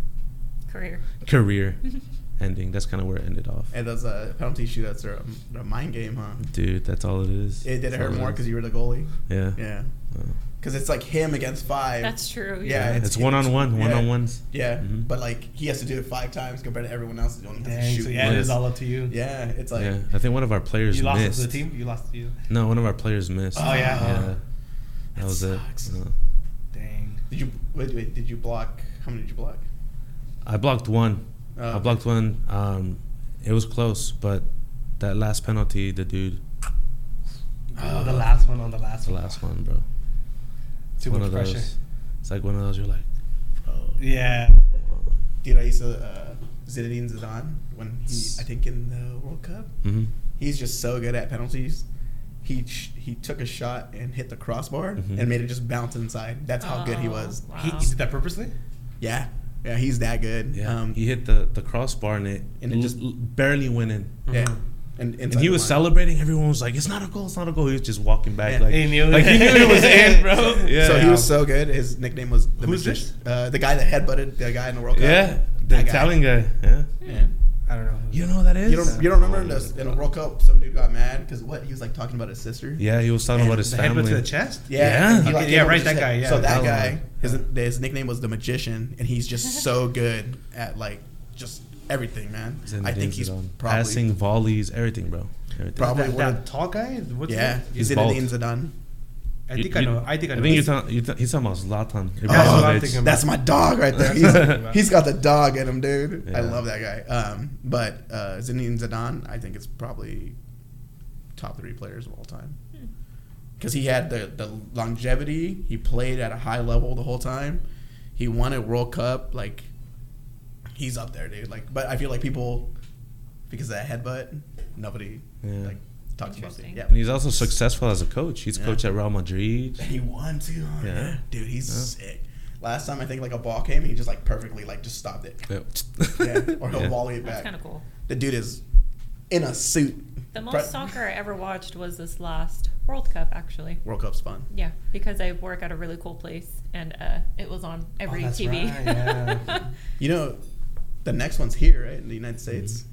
career career ending. That's kind of where it ended off. And those uh, penalty shootouts are a, a mind game, huh? Dude, that's all it is. It did it hurt more because you were the goalie? Yeah. Yeah. Because it's like him against five. That's true. Yeah. yeah. It's, it's one-on-one, yeah. one-on-ones. Yeah. Mm-hmm. But, like, he has to do it five times compared to everyone else who only has Dang, to shoot. So yeah, it is all up to you. Yeah. It's like. Yeah. I think one of our players you missed. You lost to the team? You lost to you? No, one of our players missed. Oh, yeah. Oh. yeah. That, that was sucks. it. No. Dang. Did you, wait, wait, did you block? How many did you block? I blocked one. Uh, I blocked one. Um, it was close, but that last penalty, the dude. Uh, the last one on the last one. The last one, bro. It's Too one much of pressure. Those, it's like one of those you're like, bro. Yeah. Dude, I used to, uh, Zinedine Zidane, when he, I think in the World Cup, mm-hmm. he's just so good at penalties. He sh- he took a shot and hit the crossbar mm-hmm. and made it just bounce inside. That's how oh, good he was. Wow. He, he did that purposely? Yeah. Yeah, he's that good. Yeah. Um, he hit the, the crossbar and it, and it just l- barely went in. Mm-hmm. Yeah. And, and he was line. celebrating. Everyone was like, it's not a goal, it's not a goal. He was just walking back. Yeah. Like, he knew, like he knew it was in, bro. Yeah. So he was so good. His nickname was the Who's Magician. This? Uh, the guy that headbutted the guy in the World Cup. Yeah, the that Italian guy. guy. Yeah. yeah. I don't know. You know who that is? You don't, you don't remember in the, in the World Cup, some dude got mad because what? He was like talking about his sister. Yeah, he was talking and about his the family. Headbutt to the chest? Yeah. Yeah, he, like, yeah right, that guy. Yeah. So that guy, his, his nickname was the Magician, and he's just so good at like just everything, man. I think he's probably. Passing, volleys, everything, bro. Everything. Probably that, that tall guy? What's yeah, he's Zinedine Zidane. I think you, I know. I think I know. I think you're talking, you're ta- he's talking about Zlatan. Oh, that's, what I'm thinking about. That's my dog right there. He's, he's got the dog in him, dude. Yeah. I love that guy. Um, but uh, Zinedine Zidane, I think, is probably top three players of all time because he had the, the longevity. He played at a high level the whole time. He won a World Cup. Like he's up there, dude. Like, but I feel like people because of that headbutt, nobody yeah. like. Talks about it. Yeah. And he's also successful as a coach. He's yeah. coached at Real Madrid. He won too. Huh? Yeah. Dude, he's yeah. sick. Last time I think like a ball came and he just like perfectly like just stopped it. Yep. Yeah. Or he'll yeah. volley it back. That's kind of cool. The dude is in a suit. The most Pre- soccer I ever watched was this last World Cup actually. World Cup's fun. Yeah, because I work at a really cool place and uh, it was on every oh, that's T V. Right. Yeah. You know, the next one's here, right? In the United States. Mm-hmm.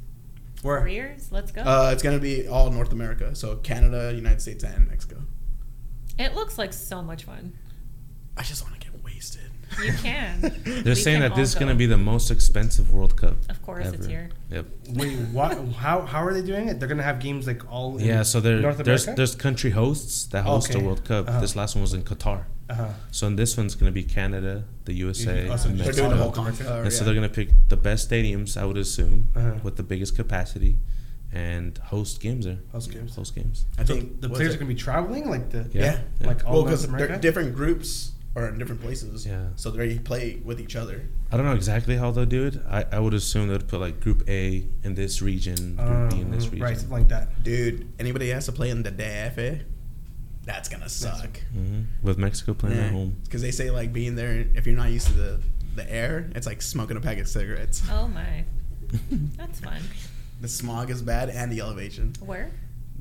Where? Four years? Let's go. Uh, it's going to be all North America. So Canada, United States, and Mexico. It looks like so much fun. I just want to get wasted. You can. They're we saying can that this is going to be the most expensive World Cup. Of course, ever. It's here. Yep. Wait, what? How how are they doing it? They're going to have games like all in yeah, so North America? There's, there's country hosts that host okay. the World Cup. Uh-huh. This last one was in Qatar. Uh-huh. So in this one's going to be Canada, the U S A, oh, so and Mexico. They're doing the whole country. And yeah. so they're going to pick the best stadiums, I would assume, uh-huh. with the biggest capacity, and host games there. Host games. Host games. I so think the players are going to be traveling, like the yeah, yeah. yeah. like all well, North America. Well, because different groups are in different places. Yeah. So they play with each other. I don't know exactly how they'll do it. I, I would assume they'd put like Group A in this region, Group um, B in this region, right? Something like that. Dude, anybody has to play in the D A C A. That's going to suck. Mm-hmm. With Mexico playing yeah. at home. Because they say, like, being there, if you're not used to the, the air, it's like smoking a pack of cigarettes. Oh, my. That's fun. The smog is bad and the elevation. Where?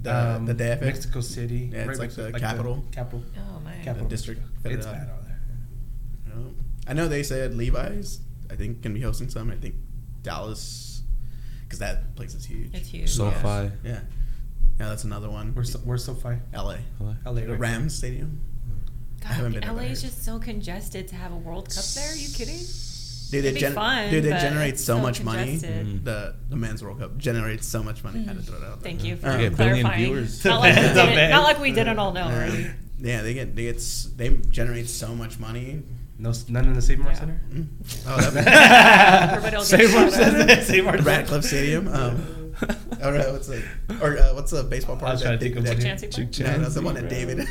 The um, the D F A. Mexico City. Yeah, it's right like the like capital. The capital. Oh, my. Capital the district. It's it bad out there. Yeah. I know they said Levi's, I think, can be hosting some. I think Dallas, because that place is huge. It's huge. SoFi. Yeah. yeah. Yeah, that's another one. Where's so, where's SoFi? L A. L A. The Rams Stadium. God, I haven't been L A is just so congested to have a World Cup there. Are you kidding? Dude, It'd it gen- be fun, dude, it generates so, so much congested. money. Mm-hmm. The the men's World Cup generates so much money. Mm-hmm. I had to throw it out there. Thank you for um, yeah, clarifying. Not like, it, not like we didn't all know. Uh, right? Yeah, they get they get they generate so much money. No, none in the Save More yeah. Center. Mm-hmm. Oh, that'd be Save More Center. Save More Center. Radcliffe Stadium. Um, Oh no, what's the or uh, what's the baseball part? I was trying to think of Chick Chansey Park. No, that's the one at David.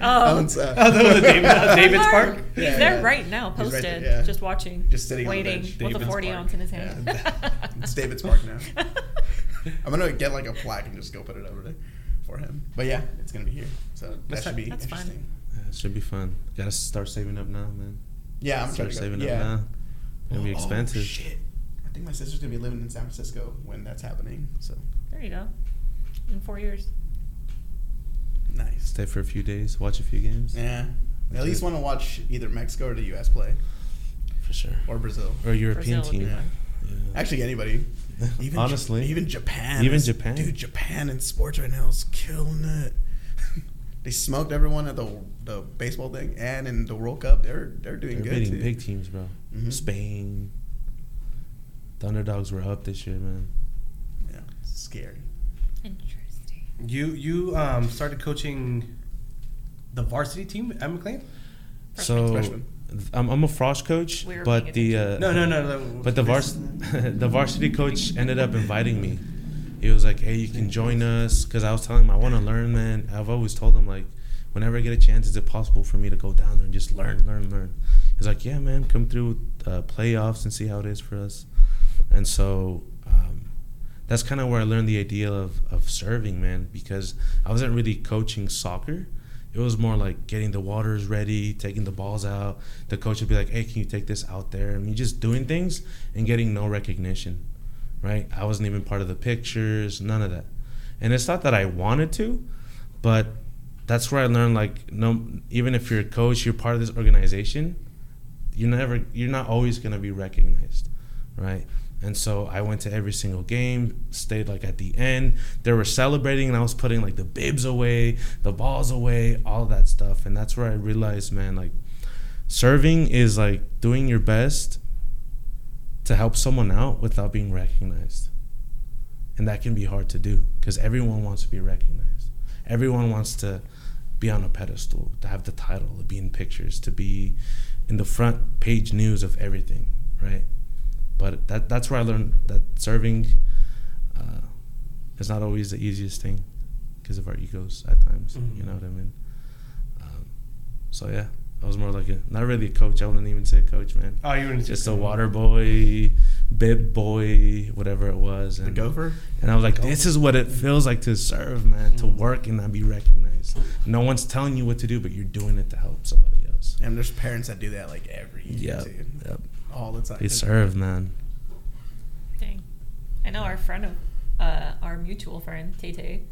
Oh, owns, uh, oh, that was David. Uh, David's Park. Yeah, He's there yeah. right now, posted, right there, yeah. just watching, just sitting, waiting with David's a forty Park. Ounce in his hand. Yeah. It's David's Park now. I'm gonna get like a plaque and just go put it over there for him. But yeah, it's gonna be here, so that's that should be that's interesting. Fun. Yeah, it should be fun. Gotta start saving up now, man. Yeah, I'm start trying to saving go. up yeah. now. It'll oh, be expensive. Oh, shit. I think my sister's gonna be living in San Francisco when that's happening. So there you go. In four years. Nice. Stay for a few days, watch a few games. Yeah. That's At least want to watch either Mexico or the U S play. For sure. Or Brazil. Or a European Brazil team. Yeah. Yeah. Actually, anybody. Even Honestly. J- even Japan. Even is, Japan. Dude, Japan in sports right now is killing it. They smoked everyone at the the baseball thing, and in the World Cup, they're they're doing they're good beating too. Big teams, bro. Mm-hmm. Spain. The underdogs were up this year, man. Yeah, scary. Interesting. You you um, started coaching the varsity team at McLane? Freshman. So Freshman. I'm I'm a frosh coach, we but the uh, no, no, no no no. But the vars- the varsity coach ended up inviting me. He was like, "Hey, you can join us," because I was telling him I want to learn, man. I've always told him like, whenever I get a chance, is it possible for me to go down there and just learn, learn, learn? He's like, "Yeah, man, come through uh, playoffs and see how it is for us." And so um, that's kind of where I learned the idea of, of serving, man, because I wasn't really coaching soccer. It was more like getting the waters ready, taking the balls out. The coach would be like, "Hey, can you take this out there?" And me just doing things and getting no recognition, right? I wasn't even part of the pictures, none of that. And it's not that I wanted to, but that's where I learned, like, no, even if you're a coach, you're part of this organization, you're never, you're not always going to be recognized, right? And so I went to every single game, stayed like at the end. They were celebrating, and I was putting like the bibs away, the balls away, all of that stuff. And that's where I realized, man, like serving is like doing your best to help someone out without being recognized. And that can be hard to do because everyone wants to be recognized. Everyone wants to be on a pedestal, to have the title, to be in pictures, to be in the front page news of everything, right? But that that's where I learned that serving uh, is not always the easiest thing because of our egos at times. Mm-hmm. You know what I mean? Um, so, yeah, I was more like a, not really a coach. I wouldn't even say a coach, man. Oh, you wouldn't Just a water boy, bib boy, whatever it was. And, the gopher? And I was like, this is what it feels like to serve, man, mm-hmm. to work and not be recognized. No one's telling you what to do, but you're doing it to help somebody else. And there's parents that do that like every year, yep, too. Yep. All the time. They serve, man. Dang. I know our friend, of, uh, our mutual friend, Tay-Tay,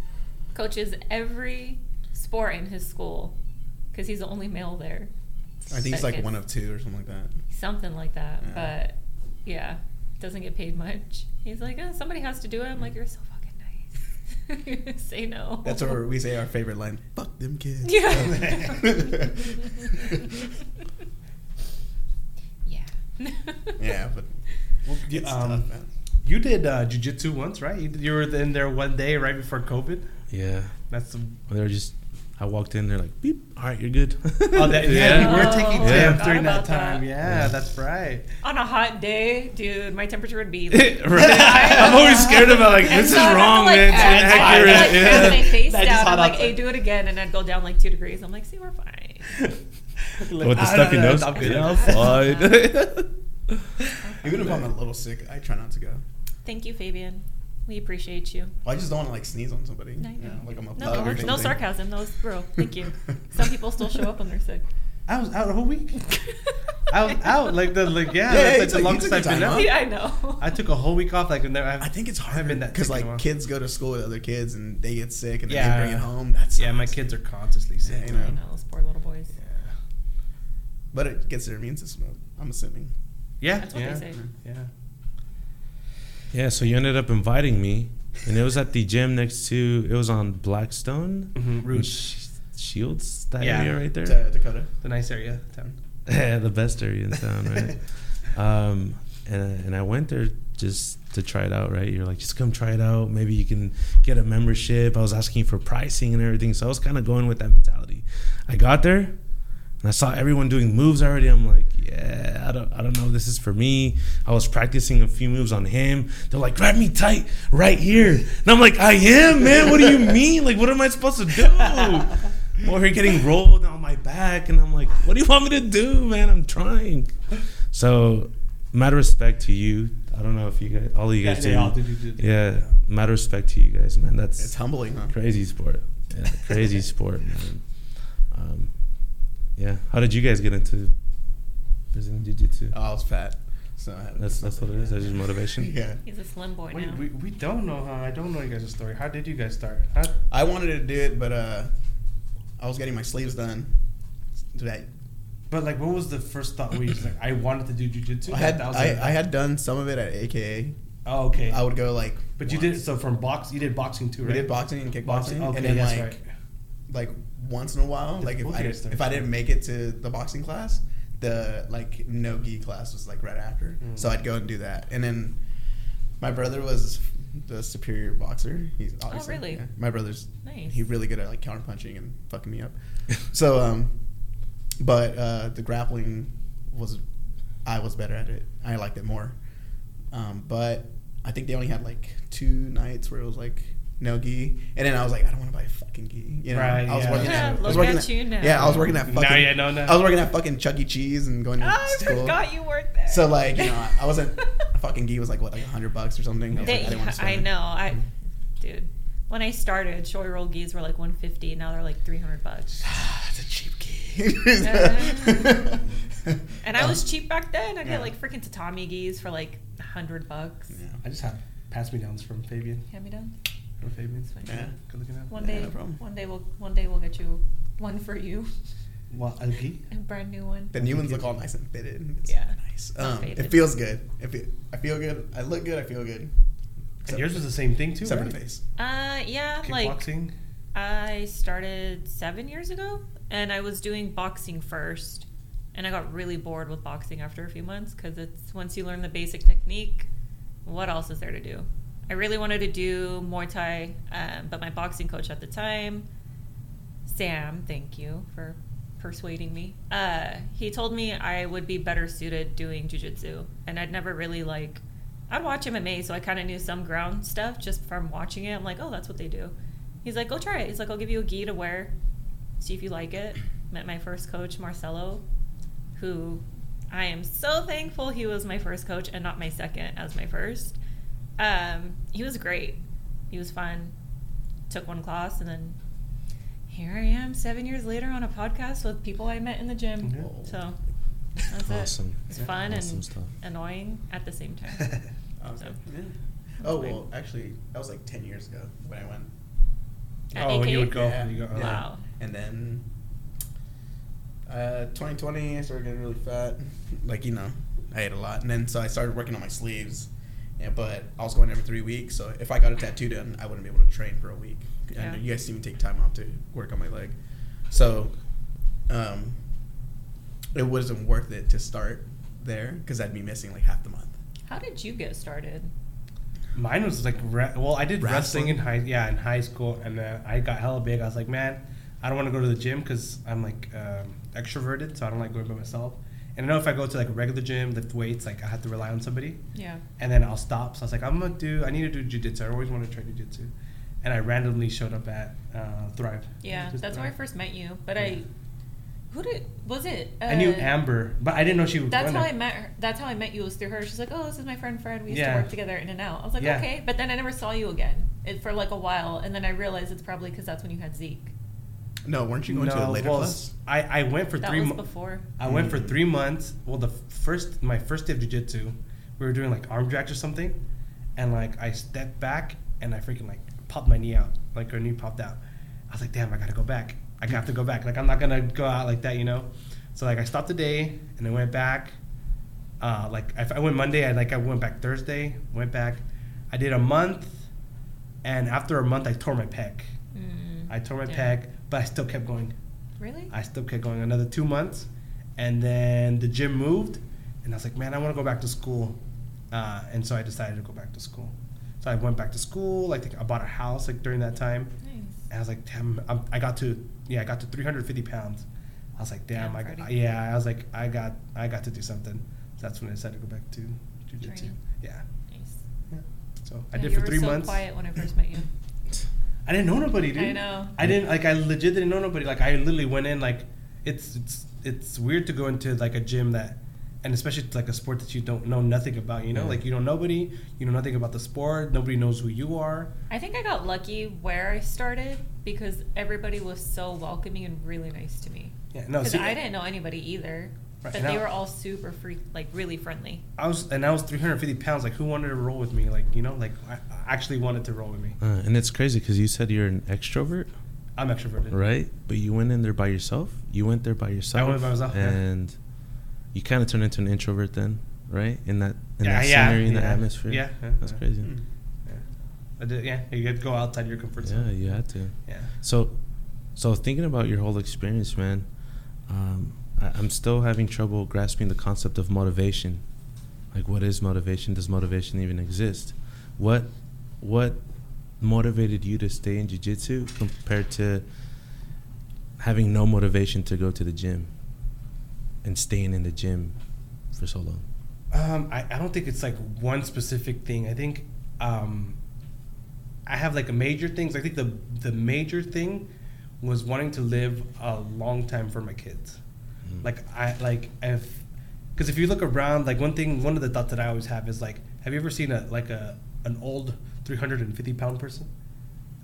coaches every sport in his school because he's the only male there. I think he's like gets, one of two or something like that. Something like that. Yeah. But, yeah, doesn't get paid much. He's like, oh, somebody has to do it. I'm like, you're so fucking nice. Say no. That's where we say our favorite line, fuck them kids. Yeah. Yeah, but well, it's um, tough, man. You did uh, jiu-jitsu once, right? You, you were in there one day right before COVID. Yeah, that's the. They were just. I walked in, they're like, "Beep, all right, you're good." Oh, that, yeah, you were taking temps yeah. during that time. That. Yeah, yeah, that's right. On a hot day, dude, my temperature would be. Like, right. I'm always scared about like this so is wrong, like, man. It's inaccurate. I'd like, yeah. my face down. I'm like, "Hey, do it again," and I'd go down like two degrees. I'm like, "See, we're fine." Like, with the stuffy nose, I'm good. I'm fine. Even if I'm a little sick, I try not to go. Thank you, Fabian. We appreciate you. Well, I just don't want to like sneeze on somebody. No, you know, like I'm a no, no, no sarcasm. That was real. Thank you. Some people still show up when they're sick. I was out a whole week. I was out like the like yeah, yeah, yeah like the like, longest I've been out. Yeah, I know. I took a whole week off. Like never, I think it's hard because like kids go to school with other kids and they get sick and yeah, then they bring it home. That's yeah. My kids are constantly sick. Yeah, you know. I know those poor little boys. Yeah. But it gets their immune system up, I'm assuming. Yeah, that's what yeah, they say. Yeah. Yeah, so you ended up inviting me, and it was at the gym next to, it was on Blackstone, mm-hmm. Route Sh- Shields, that yeah. area right there. Yeah, Dakota. The nice area of town. Yeah, the best area in town, right? um, and, and I went there just to try it out, right? You're like, just come try it out. Maybe you can get a membership. I was asking for pricing and everything, so I was kind of going with that mentality. I got there. And I saw everyone doing moves already. I'm like, yeah, I don't I don't know if this is for me. I was practicing a few moves on him. They're like, grab me tight right here. And I'm like, I am, man. What do you mean? Like, what am I supposed to do? I'm over here getting rolled on my back. And I'm like, what do you want me to do, man? I'm trying. So, mad respect to you. I don't know if you guys, all of you guys yeah, do. You do yeah, mad respect to you guys, man. That's it's humbling, huh? Crazy sport. Yeah, crazy sport, man. Um, yeah. How did you guys get into Brazilian Jiu-Jitsu? Oh, I was fat. So I had that's that's what it is. That's your motivation. Yeah. He's a slim boy Wait, now. We, we don't know how. I don't know you guys' story. How did you guys start? How? I wanted to do it, but uh, I was getting my sleeves done today. But like, what was the first thought? Where you just like, I wanted to do jiu-jitsu. I had that was I, like, I had done some of it at A K A. Oh, okay. I would go like. But once. You did so from box. You did boxing too, right? We did boxing and kickboxing, boxing, okay, and then yes, like, right. like once in a while, like if I if I didn't make it to the boxing class, the like no gi class was like right after. Mm. So I'd go and do that, and then my brother was the superior boxer. He's obviously, oh really? Yeah. My brother's nice. He's really good at like counter punching and fucking me up. So um. But uh, the grappling was, I was better at it. I liked it more. Um, but I think they only had like two nights where it was like no gi, and then I was like, I don't want to buy a fucking gi. You know, right, I was yeah. working. Yeah, at, I was working at, you now. Yeah, I was working at fucking. No, yeah, no, no. I was working at fucking Chuck E. Cheese and going to oh, school. I forgot you worked there. So like, you know, I wasn't. Fucking gi was like what, like a hundred bucks or something. I, was they, like, I didn't want to spend I know. It. I, dude, when I started, showy roll gis were like one fifty. Now they're like three hundred bucks. That's a cheap gi. uh, and I was cheap back then. I got yeah. like freaking tatami gis for like a hundred bucks. Yeah. I just have pass me downs from Fabian. Hand me downs from Fabian. Yeah, good looking out. One yeah, day, no one day we'll one day we'll get you one for you. What a gi? A brand new one. The new ones look all nice and fitted. It's yeah, nice. Um, it feels good. It feel, I feel good. I look good. I feel good. Except and yours was the same thing too, right? Face. Uh, yeah, like boxing. I started seven years ago. And I was doing boxing first, and I got really bored with boxing after a few months because it's once you learn the basic technique, what else is there to do? I really wanted to do Muay Thai, um, but my boxing coach at the time, Sam, thank you for persuading me. Uh, he told me I would be better suited doing jiu-jitsu, and I'd never really like, I'd watch M M A, so I kind of knew some ground stuff just from watching it. I'm like, oh, that's what they do. He's like, go try it. He's like, I'll give you a gi to wear. See if you like it. Met my first coach, Marcelo, who I am so thankful he was my first coach and not my second as my first. Um, he was great. He was fun. Took one class, and then here I am seven years later on a podcast with people I met in the gym. Mm-hmm. So that's awesome. It. It's fun awesome and stuff. Annoying at the same time. Awesome. So, oh, weird. Well, actually, that was like ten years ago when I went. At oh, A K A? When you would go. Yeah. You go oh. Wow. And then uh, twenty twenty, I started getting really fat. Like, you know, I ate a lot. And then so I started working on my sleeves. Yeah, but I was going every three weeks. So if I got a tattoo done, I wouldn't be able to train for a week. Yeah. And you guys see me take time off to work on my leg. So um, it wasn't worth it to start there because I'd be missing like half the month. How did you get started? Mine was like, re- well, I did wrestling, wrestling in high, yeah, in high school. And then I got hella big. I was like, man, I don't want to go to the gym because I'm like um, extroverted, so I don't like going by myself. And I know if I go to like a regular gym, lift weights, like I have to rely on somebody. Yeah. And then I'll stop. So I was like, I'm gonna do. I need to do jiu-jitsu. I always want to try jiu-jitsu. And I randomly showed up at uh, Thrive. Yeah, that's Thrive. Where I first met you. But yeah. I, who did was it? Uh, I knew Amber, but I didn't know she was. That's how it. I met her. That's how I met you was through her. She's like, oh, this is my friend Fred. We used yeah. to work together in and out. I was like, yeah. okay. But then I never saw you again it, for like a while, and then I realized it's probably because that's when you had Zeke. No, weren't you going no, to a later well, class? I, I went for that three months. before. I mm. went for three months. Well, the first, my first day of jiu-jitsu, we were doing like arm drags or something. And like I stepped back and I freaking like popped my knee out. Like her knee popped out. I was like, damn, I got to go back. I got to go back. Like I'm not going to go out like that, you know? So like I stopped the day and I went back. Uh, like I, I went Monday. I like I went back Thursday, went back. I did a month. And after a month, I tore my pec. Mm. I tore my yeah. pec. But I still kept going. Really? I still kept going another two months. And then the gym moved. And I was like, man, I want to go back to school. Uh, and so I decided to go back to school. So I went back to school. Like I bought a house like during that time. Nice. And I was like, damn, I'm, I got to, yeah, I got to three hundred fifty pounds. I I was like, damn, yeah, I got, yeah, I was like, I got, I got to do something. So that's when I decided to go back to jiu-jitsu. Yeah. Nice. Yeah. So I yeah, did for three so months. You were so quiet when I first met you. I didn't know nobody, dude. I know. I didn't, like, I legit didn't know nobody. Like, I literally went in, like, it's, it's, it's weird to go into, like, a gym that, and especially, like, a sport that you don't know nothing about, you know? Yeah. Like, you know nobody, you know nothing about the sport, nobody knows who you are. I think I got lucky where I started because everybody was so welcoming and really nice to me. Yeah, no, because I didn't know anybody either, right, but they I, were all super free, like really friendly. I was, and I was three hundred fifty pounds. Like, who wanted to roll with me? Like, you know, like I, I actually wanted to roll with me. Uh, and it's crazy because you said you're an extrovert. I'm extroverted, right? But you went in there by yourself. You went there by yourself. I went by myself, and yeah. you kind of turned into an introvert then, right? In that, in yeah, that yeah, scenery, yeah, in yeah, the atmosphere. Yeah, yeah that's yeah. crazy. Mm-hmm. Yeah, I did, yeah, you had to go outside your comfort zone. Yeah, you had to. Yeah. So, so thinking about your whole experience, man. Um, I, I'm still having trouble grasping the concept of motivation. Like, what is motivation? Does motivation even exist? What what motivated you to stay in jiu-jitsu compared to having no motivation to go to the gym and staying in the gym for so long? Um, I, I don't think it's like one specific thing. I think um, I have like a major things. I think the the major thing was wanting to live a long time for my kids. Mm. Like, I, like, if, because if you look around, like, one thing, one of the thoughts that I always have is, like, have you ever seen a, like, a, an old three hundred fifty pound person?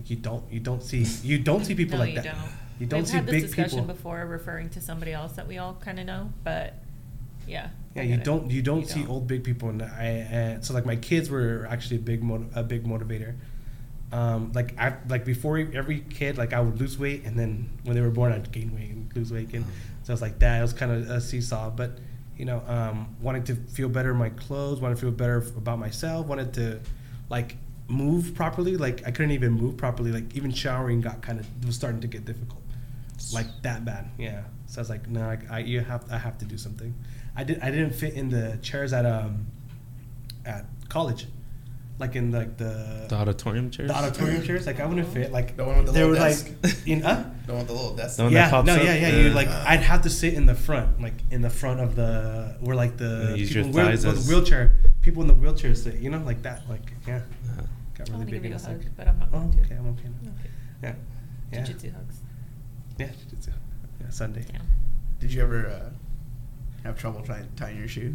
Like, you don't, you don't see, you don't see people no, like you that. Don't. You don't We've see big people. We've had this discussion people. before referring to somebody else that we all kind of know, but yeah. Yeah, you don't, you don't, you don't see old big people. And I, uh, so like my kids were actually a big, motiv- a big motivator. Um, like I like before every kid, like I would lose weight, and then when they were born, I'd gain weight and lose weight again. So it was like that. It was kind of a seesaw, but you know, um, wanting to feel better in my clothes, wanted to feel better about myself, wanted to like move properly. Like I couldn't even move properly. Like even showering got kind of was starting to get difficult, like that bad. Yeah. So I was like, no, nah, I, I you have I have to do something. I did I didn't fit in the chairs at um at college. Like in like the the auditorium chairs, the auditorium chairs. Like I wouldn't fit. Like the one with the little desk. Like, in, huh? The one with the little desk. The one yeah, that pops no, up. yeah, yeah. You like I'd have to sit in the front, like in the front of the where like the people in wheel, the wheelchair, people in the wheelchair sit. You know, like that. Like yeah, uh-huh. got really I big. Give and you a hug, like, but I'm not oh, okay, I'm okay now. Okay. Yeah, yeah. Jiu-jitsu hugs. Yeah, jiu-jitsu. Yeah, Sunday. Yeah. Did you ever uh, have trouble trying tying your shoe?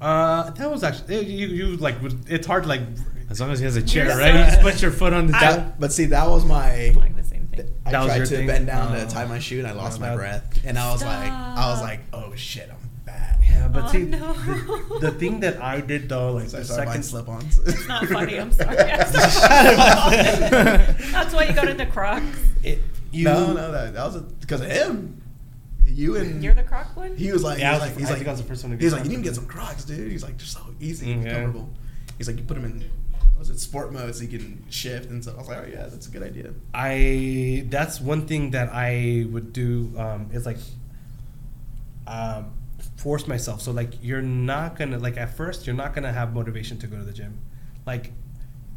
Uh, that was actually you. You like it's hard to like as long as he has a chair, right? You just put your foot on the. Down. But see, that was my. Like the same thing. I that tried to thing? bend down no. to tie my shoe, and I lost no, my no. breath. And I was Stop. like, I was like, oh shit, I'm bad. Yeah, but oh, see, no. the, the thing that I did though, like so the second slip-ons. It's not funny. I'm sorry. I'm sorry. That's why you got into Crocs. It, you, no, no, that, that was because of him. You and you're the Croc one. He was like, yeah, he was I was like, he's like, I was the first one to get he's like, you need to get some Crocs, dude. He's like, they're so easy and yeah. comfortable. He's like, you put them in, what was it, sport mode so you can shift and stuff. I was like, oh yeah, that's a good idea. I that's one thing that I would do um, is like, um, force myself. So like, you're not gonna like at first you're not gonna have motivation to go to the gym, like.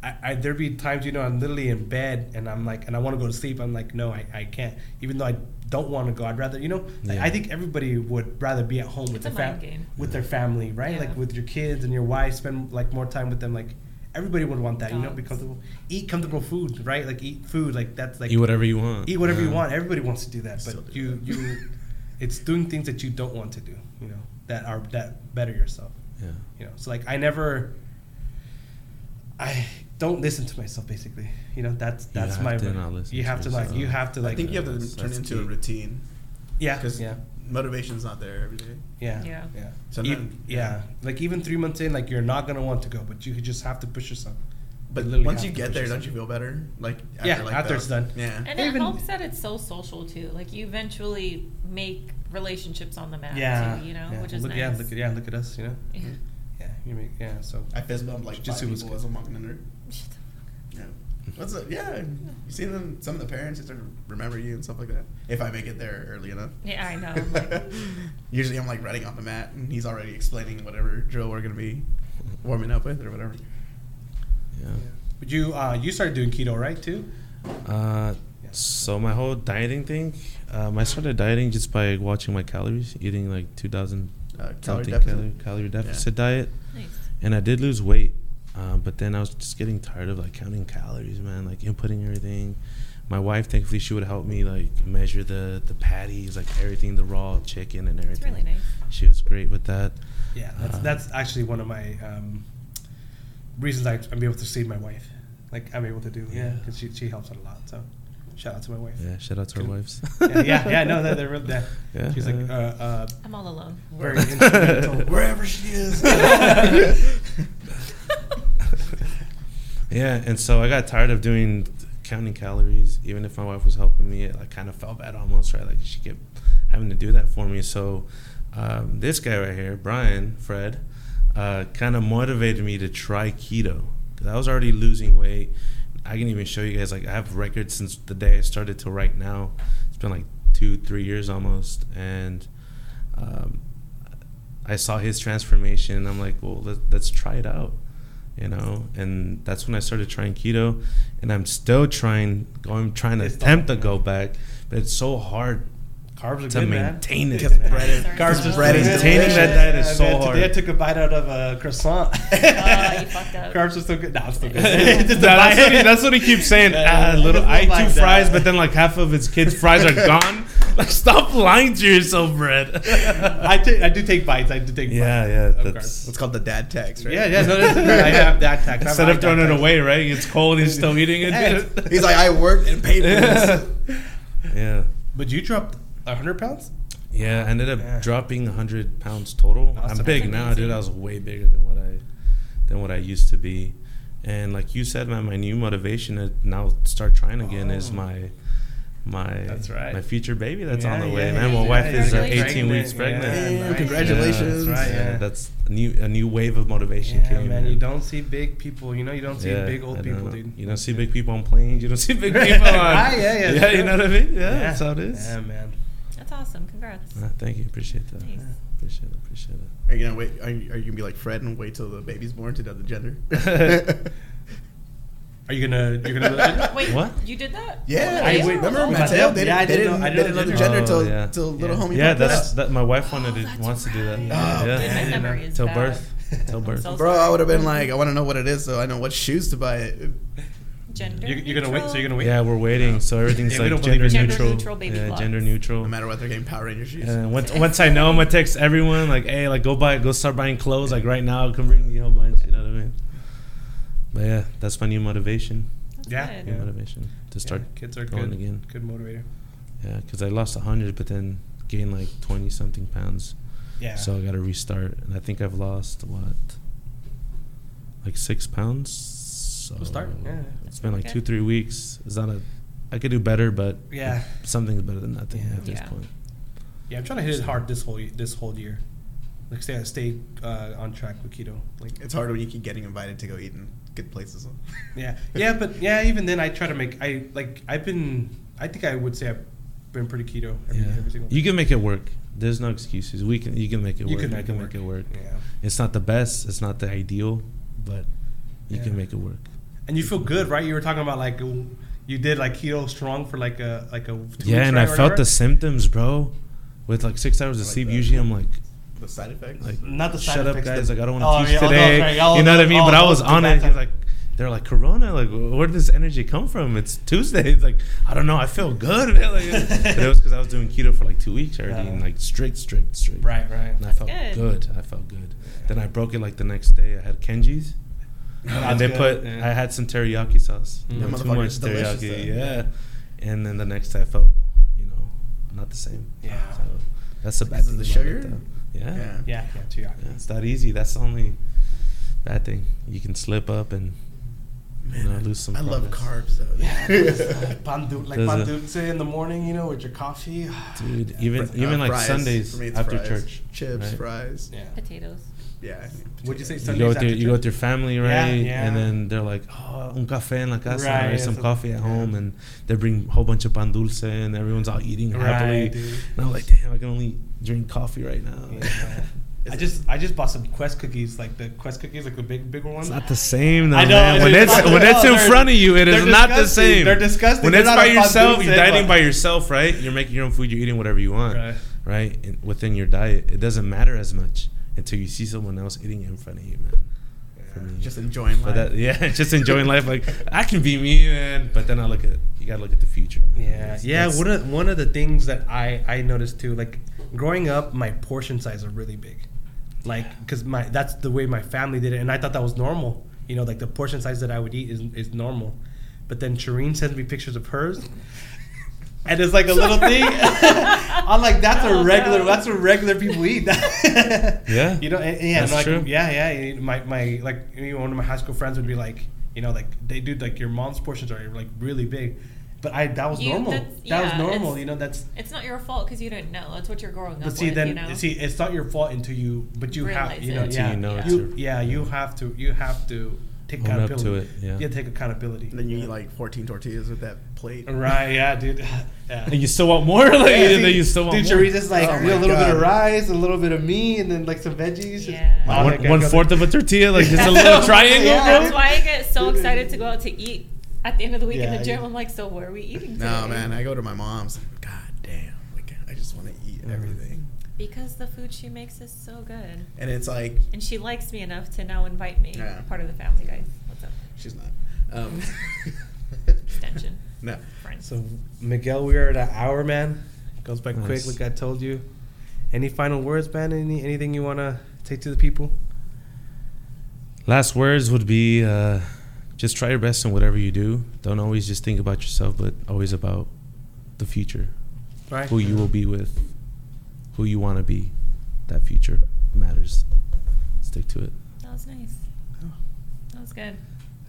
I, I, there'd be times, you know, I'm literally in bed and I'm like, and I want to go to sleep. I'm like, no, I, I can't. Even though I don't want to go, I'd rather, you know, like, yeah. I think everybody would rather be at home it's with their family, with yeah. their family, right? Yeah. Like with your kids and your wife, spend like more time with them. Like everybody would want that, Dogs. you know, be comfortable, eat comfortable food, right? Like eat food, like that's like eat whatever you want. Eat whatever yeah. you want. Everybody wants to do that, but do you, that. you, it's doing things that you don't want to do, you know, that are that better yourself. Yeah, you know, so like I never, I. Don't listen to myself, basically. You know, that's that's my. You have my to listen you to have yourself. like. You have to like. I think you have to that's, turn that's into key. a routine. Yeah. Because yeah. motivation's not there every day. Yeah. Yeah. Yeah. So even, not, yeah. yeah. Like even three months in, like you're not gonna want to go, but you just have to push yourself. But you once you get there, yourself. don't you feel better? Like after yeah, like after that. it's done. Yeah. And it even, helps that it's so social too. Like you eventually make relationships on the map. Yeah. Too, you know, yeah. which is look, nice. Yeah. Look at yeah. Look at us. You know. Yeah. Yeah. You make yeah. So I fist bumped like five people as I'm walking under. Shut the fuck up. Yeah. What's the, yeah, you see them, some of the parents, they start to remember you and stuff like that. If I make it there early enough. Yeah, I know. I'm like, usually I'm like running on the mat and he's already explaining whatever drill we're going to be warming up with or whatever. Yeah. yeah. But you uh, you started doing keto, right, too? Uh, yeah. So my whole dieting thing, um, I started dieting just by watching my calories, eating like two thousand uh, calorie deficit, calorie, calorie deficit yeah. diet. Nice. And I did lose weight, uh, but then I was just getting tired of like counting calories, man, like inputting everything. My wife, thankfully, she would help me like measure the, the patties, like everything, the raw chicken and everything. It's really nice. She was great with that. Yeah, that's, uh, that's actually one of my um, reasons I, I'm able to see my wife. Like I'm able to do, yeah, because she she helps out a lot. So shout out to my wife. Yeah, shout out to our wives. yeah, yeah, yeah, no, they're, they're real. They're, yeah, she's yeah. like, uh, uh, I'm all alone. Very instrumental, wherever she is. yeah, and so I got tired of doing counting calories. Even if my wife was helping me, it like kind of felt bad almost, right? Like she kept having to do that for me. So um, this guy right here, Brian Fred, uh, kind of motivated me to try keto. I was already losing weight. I can even show you guys, like I have records since the day I started till right now. It's been like two, three years almost. And um, I saw his transformation and I'm like, well, let, let's try it out, you know? And that's when I started trying keto, and I'm still trying, going, trying to it's attempt to go back, but it's so hard. Carbs are to good, maintain man. It. Carbs, carbs bread is maintaining delicious. That diet is yeah, so man, hard. Today I took a bite out of a croissant. Oh, you fucked up. Carbs are so good. No, it's still good. Just no, that's, what he, that's what he keeps saying. Yeah, uh, little, I ate two fries, down. But then like half of his kids' fries are gone. Like, stop lying to yourself, Brad. I, t- I do take bites. I do take yeah, bites. Yeah, yeah. That's what's called the dad tax, right? Yeah, yeah. No, that's I have dad tax. Instead of throwing it away, right? It's cold. He's still eating it. He's like, I worked and paid for this. Yeah. But you dropped one hundred pounds? Yeah, I ended up yeah. dropping one hundred pounds total. Awesome. I'm big now, dude. I was way bigger than what I than what I used to be. And like you said, man, my new motivation to now start trying again oh. is my my that's right. my future baby that's yeah, on the yeah, way, yeah, man. My yeah, wife yeah, is like eighteen weeks pregnant. Yeah, yeah, right. Congratulations. Yeah, that's, right, yeah. Yeah, that's a new a new wave of motivation. Yeah, came, man. You don't see big people. You know, you don't see yeah, big old people, dude. You don't see big people on planes. You don't see big people on... ah, yeah, yeah. Yeah, you know what I mean? Yeah, yeah, that's how it is. Yeah, man. Awesome! Congrats. Uh, thank you. Appreciate that. Nice. Yeah, appreciate it. Appreciate it. Are you gonna wait? Are you, are you gonna be like Fred and wait till the baby's born to know the gender? Are you gonna? You're gonna wait. What? You did that? Yeah. I, I wait, remember Mattel? They, yeah, they didn't. Know, I didn't know the gender until oh, yeah. till little yeah. homie. Yeah, that's that. My wife wanted oh, to wants right. to do that. Oh, yeah. yeah. My memory is till bad. birth. Till birth. So bro, I would have been like, I want to know what it is, so I know what shoes to buy it. Gender you're, you're gonna wait, so you're gonna wait. Yeah, we're waiting. No. So everything's yeah, like gender neutral. Gender neutral baby yeah, gender neutral. No matter what, they're getting Power Ranger shoes. Uh, once, once I know, I'm gonna text everyone like, hey, like go buy, go start buying clothes like right now. Come bring me a whole bunch. You know what I mean? But yeah, that's my new motivation. That's yeah, new yeah. motivation to start. Yeah, kids are going good, again. Good motivator. Yeah, because I lost one hundred, but then gained like twenty something pounds. Yeah. So I gotta restart, and I think I've lost what, like six pounds. So we'll start. Yeah. It's been like okay. two, three weeks. It's not a. I could do better, but yeah, something's better than nothing yeah. at this yeah. point. Yeah, I'm trying to hit it hard this whole this whole year. Like stay stay uh, on track with keto. Like it's hard when you keep getting invited to go eat in good places. yeah, yeah, but yeah, even then I try to make. I like I've been. I think I would say I've been pretty keto every, yeah. every single day. You can make it work. There's no excuses. We can. You can make it you work. You can, make, can it work. make it work. Yeah. It's not the best. It's not the ideal, but you yeah. can make it work. And you feel good, right? You were talking about like you did like keto strong for like a like a two yeah, and I felt whatever. the symptoms, bro. With like six hours of like sleep, the, usually I'm like the side effects. Like, not the side shut effects. Shut up, guys! Like I don't want to oh, teach yeah, today. Oh, no, you know what I mean? Oh, but I was on it. Like they're like Corona. Like where did this energy come from? It's Tuesday. It's like I don't know. I feel good. Like, it was because I was doing keto for like two weeks already, yeah. and like strict, strict, strict. Right, right. And That's I felt good. good. I felt good. Yeah. Then I broke it like the next day. I had Kenji's. No, and they good. put yeah. I had some teriyaki sauce. Mm. Too much teriyaki, yeah. yeah. And then the next day I felt, you know, not the same. Yeah. So that's the bad thing. The sugar. Yeah. Yeah. Yeah. yeah teriyaki. It's not easy. That's the only bad thing. You can slip up and Man, you know, lose some. I promise. love carbs though. Yeah. uh, pandu, like pandutse in the morning, you know, with your coffee. Dude, yeah. even uh, even uh, like fries. Sundays after fries. church. Chips, right? fries, yeah. potatoes. Yeah. Would you say Sundays? You go with your, you go with your family, right? Yeah, yeah. And then they're like, oh, un café en la casa, right, or yeah, some so, coffee at yeah. home, and they bring a whole bunch of pan dulce, and everyone's all eating happily. Right, and I'm like, damn, I can only drink coffee right now. Yeah. Is I just I just bought some Quest cookies, like the Quest cookies, like the big big ones. It's not the same though, I know, man. When it's, it's when it's in front of you, it is disgusting. Not the same. They're disgusting. When it's by yourself, you're dining by yourself, right? You're making your own food, you're eating whatever you want, right? right? And within your diet, it doesn't matter as much until you see someone else eating in front of you, man. Yeah. Me, just enjoying life. That, yeah, just enjoying life. Like I can be me, man. But then I look at you. Gotta look at the future. Man. Yeah, that's, yeah. That's, one of one of the things that I I noticed too, like growing up, my portion size are really big. Like, because my that's the way my family did it, and I thought that was normal. You know, like the portion size that I would eat is is normal. But then Shireen sends me pictures of hers, and it's like a little thing. I'm like, that's oh, a regular. No. That's what regular people eat. Yeah, you know, and, and yeah, that's like, true. Yeah, yeah. My my like one of my high school friends would be like, you know, like they do like your mom's portions are like really big. But I that was you, normal. That yeah, was normal, you know. That's it's not your fault because you didn't know. That's what you're growing up. But see, with, then you know? See, it's not your fault until you. But you Realize have, you know, it. Yeah, you know yeah. You, yeah, you have to, you have to take Own accountability. Up to it, yeah. You take accountability. And then you yeah. eat like fourteen tortillas with that plate. Right? Yeah, dude. Yeah. And you still want more? Like yeah, see, then you still want dude, more. Dude, Chariz is like oh a little God. bit of rice, a little bit of meat, and then like some veggies. Yeah. Wow, one, one fourth there. of a tortilla, like just a little triangle. Yeah. Bro. That's why I get so excited to go out to eat. At the end of the week yeah, in the gym, yeah. I'm like, so what are we eating today? No, man, I go to my mom's. Like, God damn. Like, I just want to eat mm-hmm. everything. Because the food she makes is so good. And it's like... And she likes me enough to now invite me. Yeah. Part of the family, guys. What's up? She's not. Um, Extension. No. Friends. So, Miguel, we are at an hour, man. Goes by nice. quick, like I told you. Any final words, man? Any Anything you want to take to the people? Last words would be... Uh, Just try your best in whatever you do. Don't always just think about yourself, but always about the future. Right. Who you will be with, who you want to be. That future matters. Stick to it. That was nice. Oh. That was good.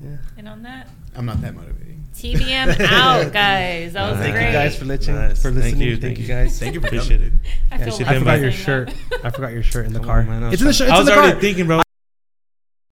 Yeah. And on that, I'm not that motivating. T B M out, guys. That was uh, great. Thank you guys for listening. Nice. For listening. Thank you, thank you guys. Thank you for appreciate it. I, yeah, I forgot your shirt. I forgot your shirt in the car. On, man, it's in the shirt. I was already car. thinking, bro.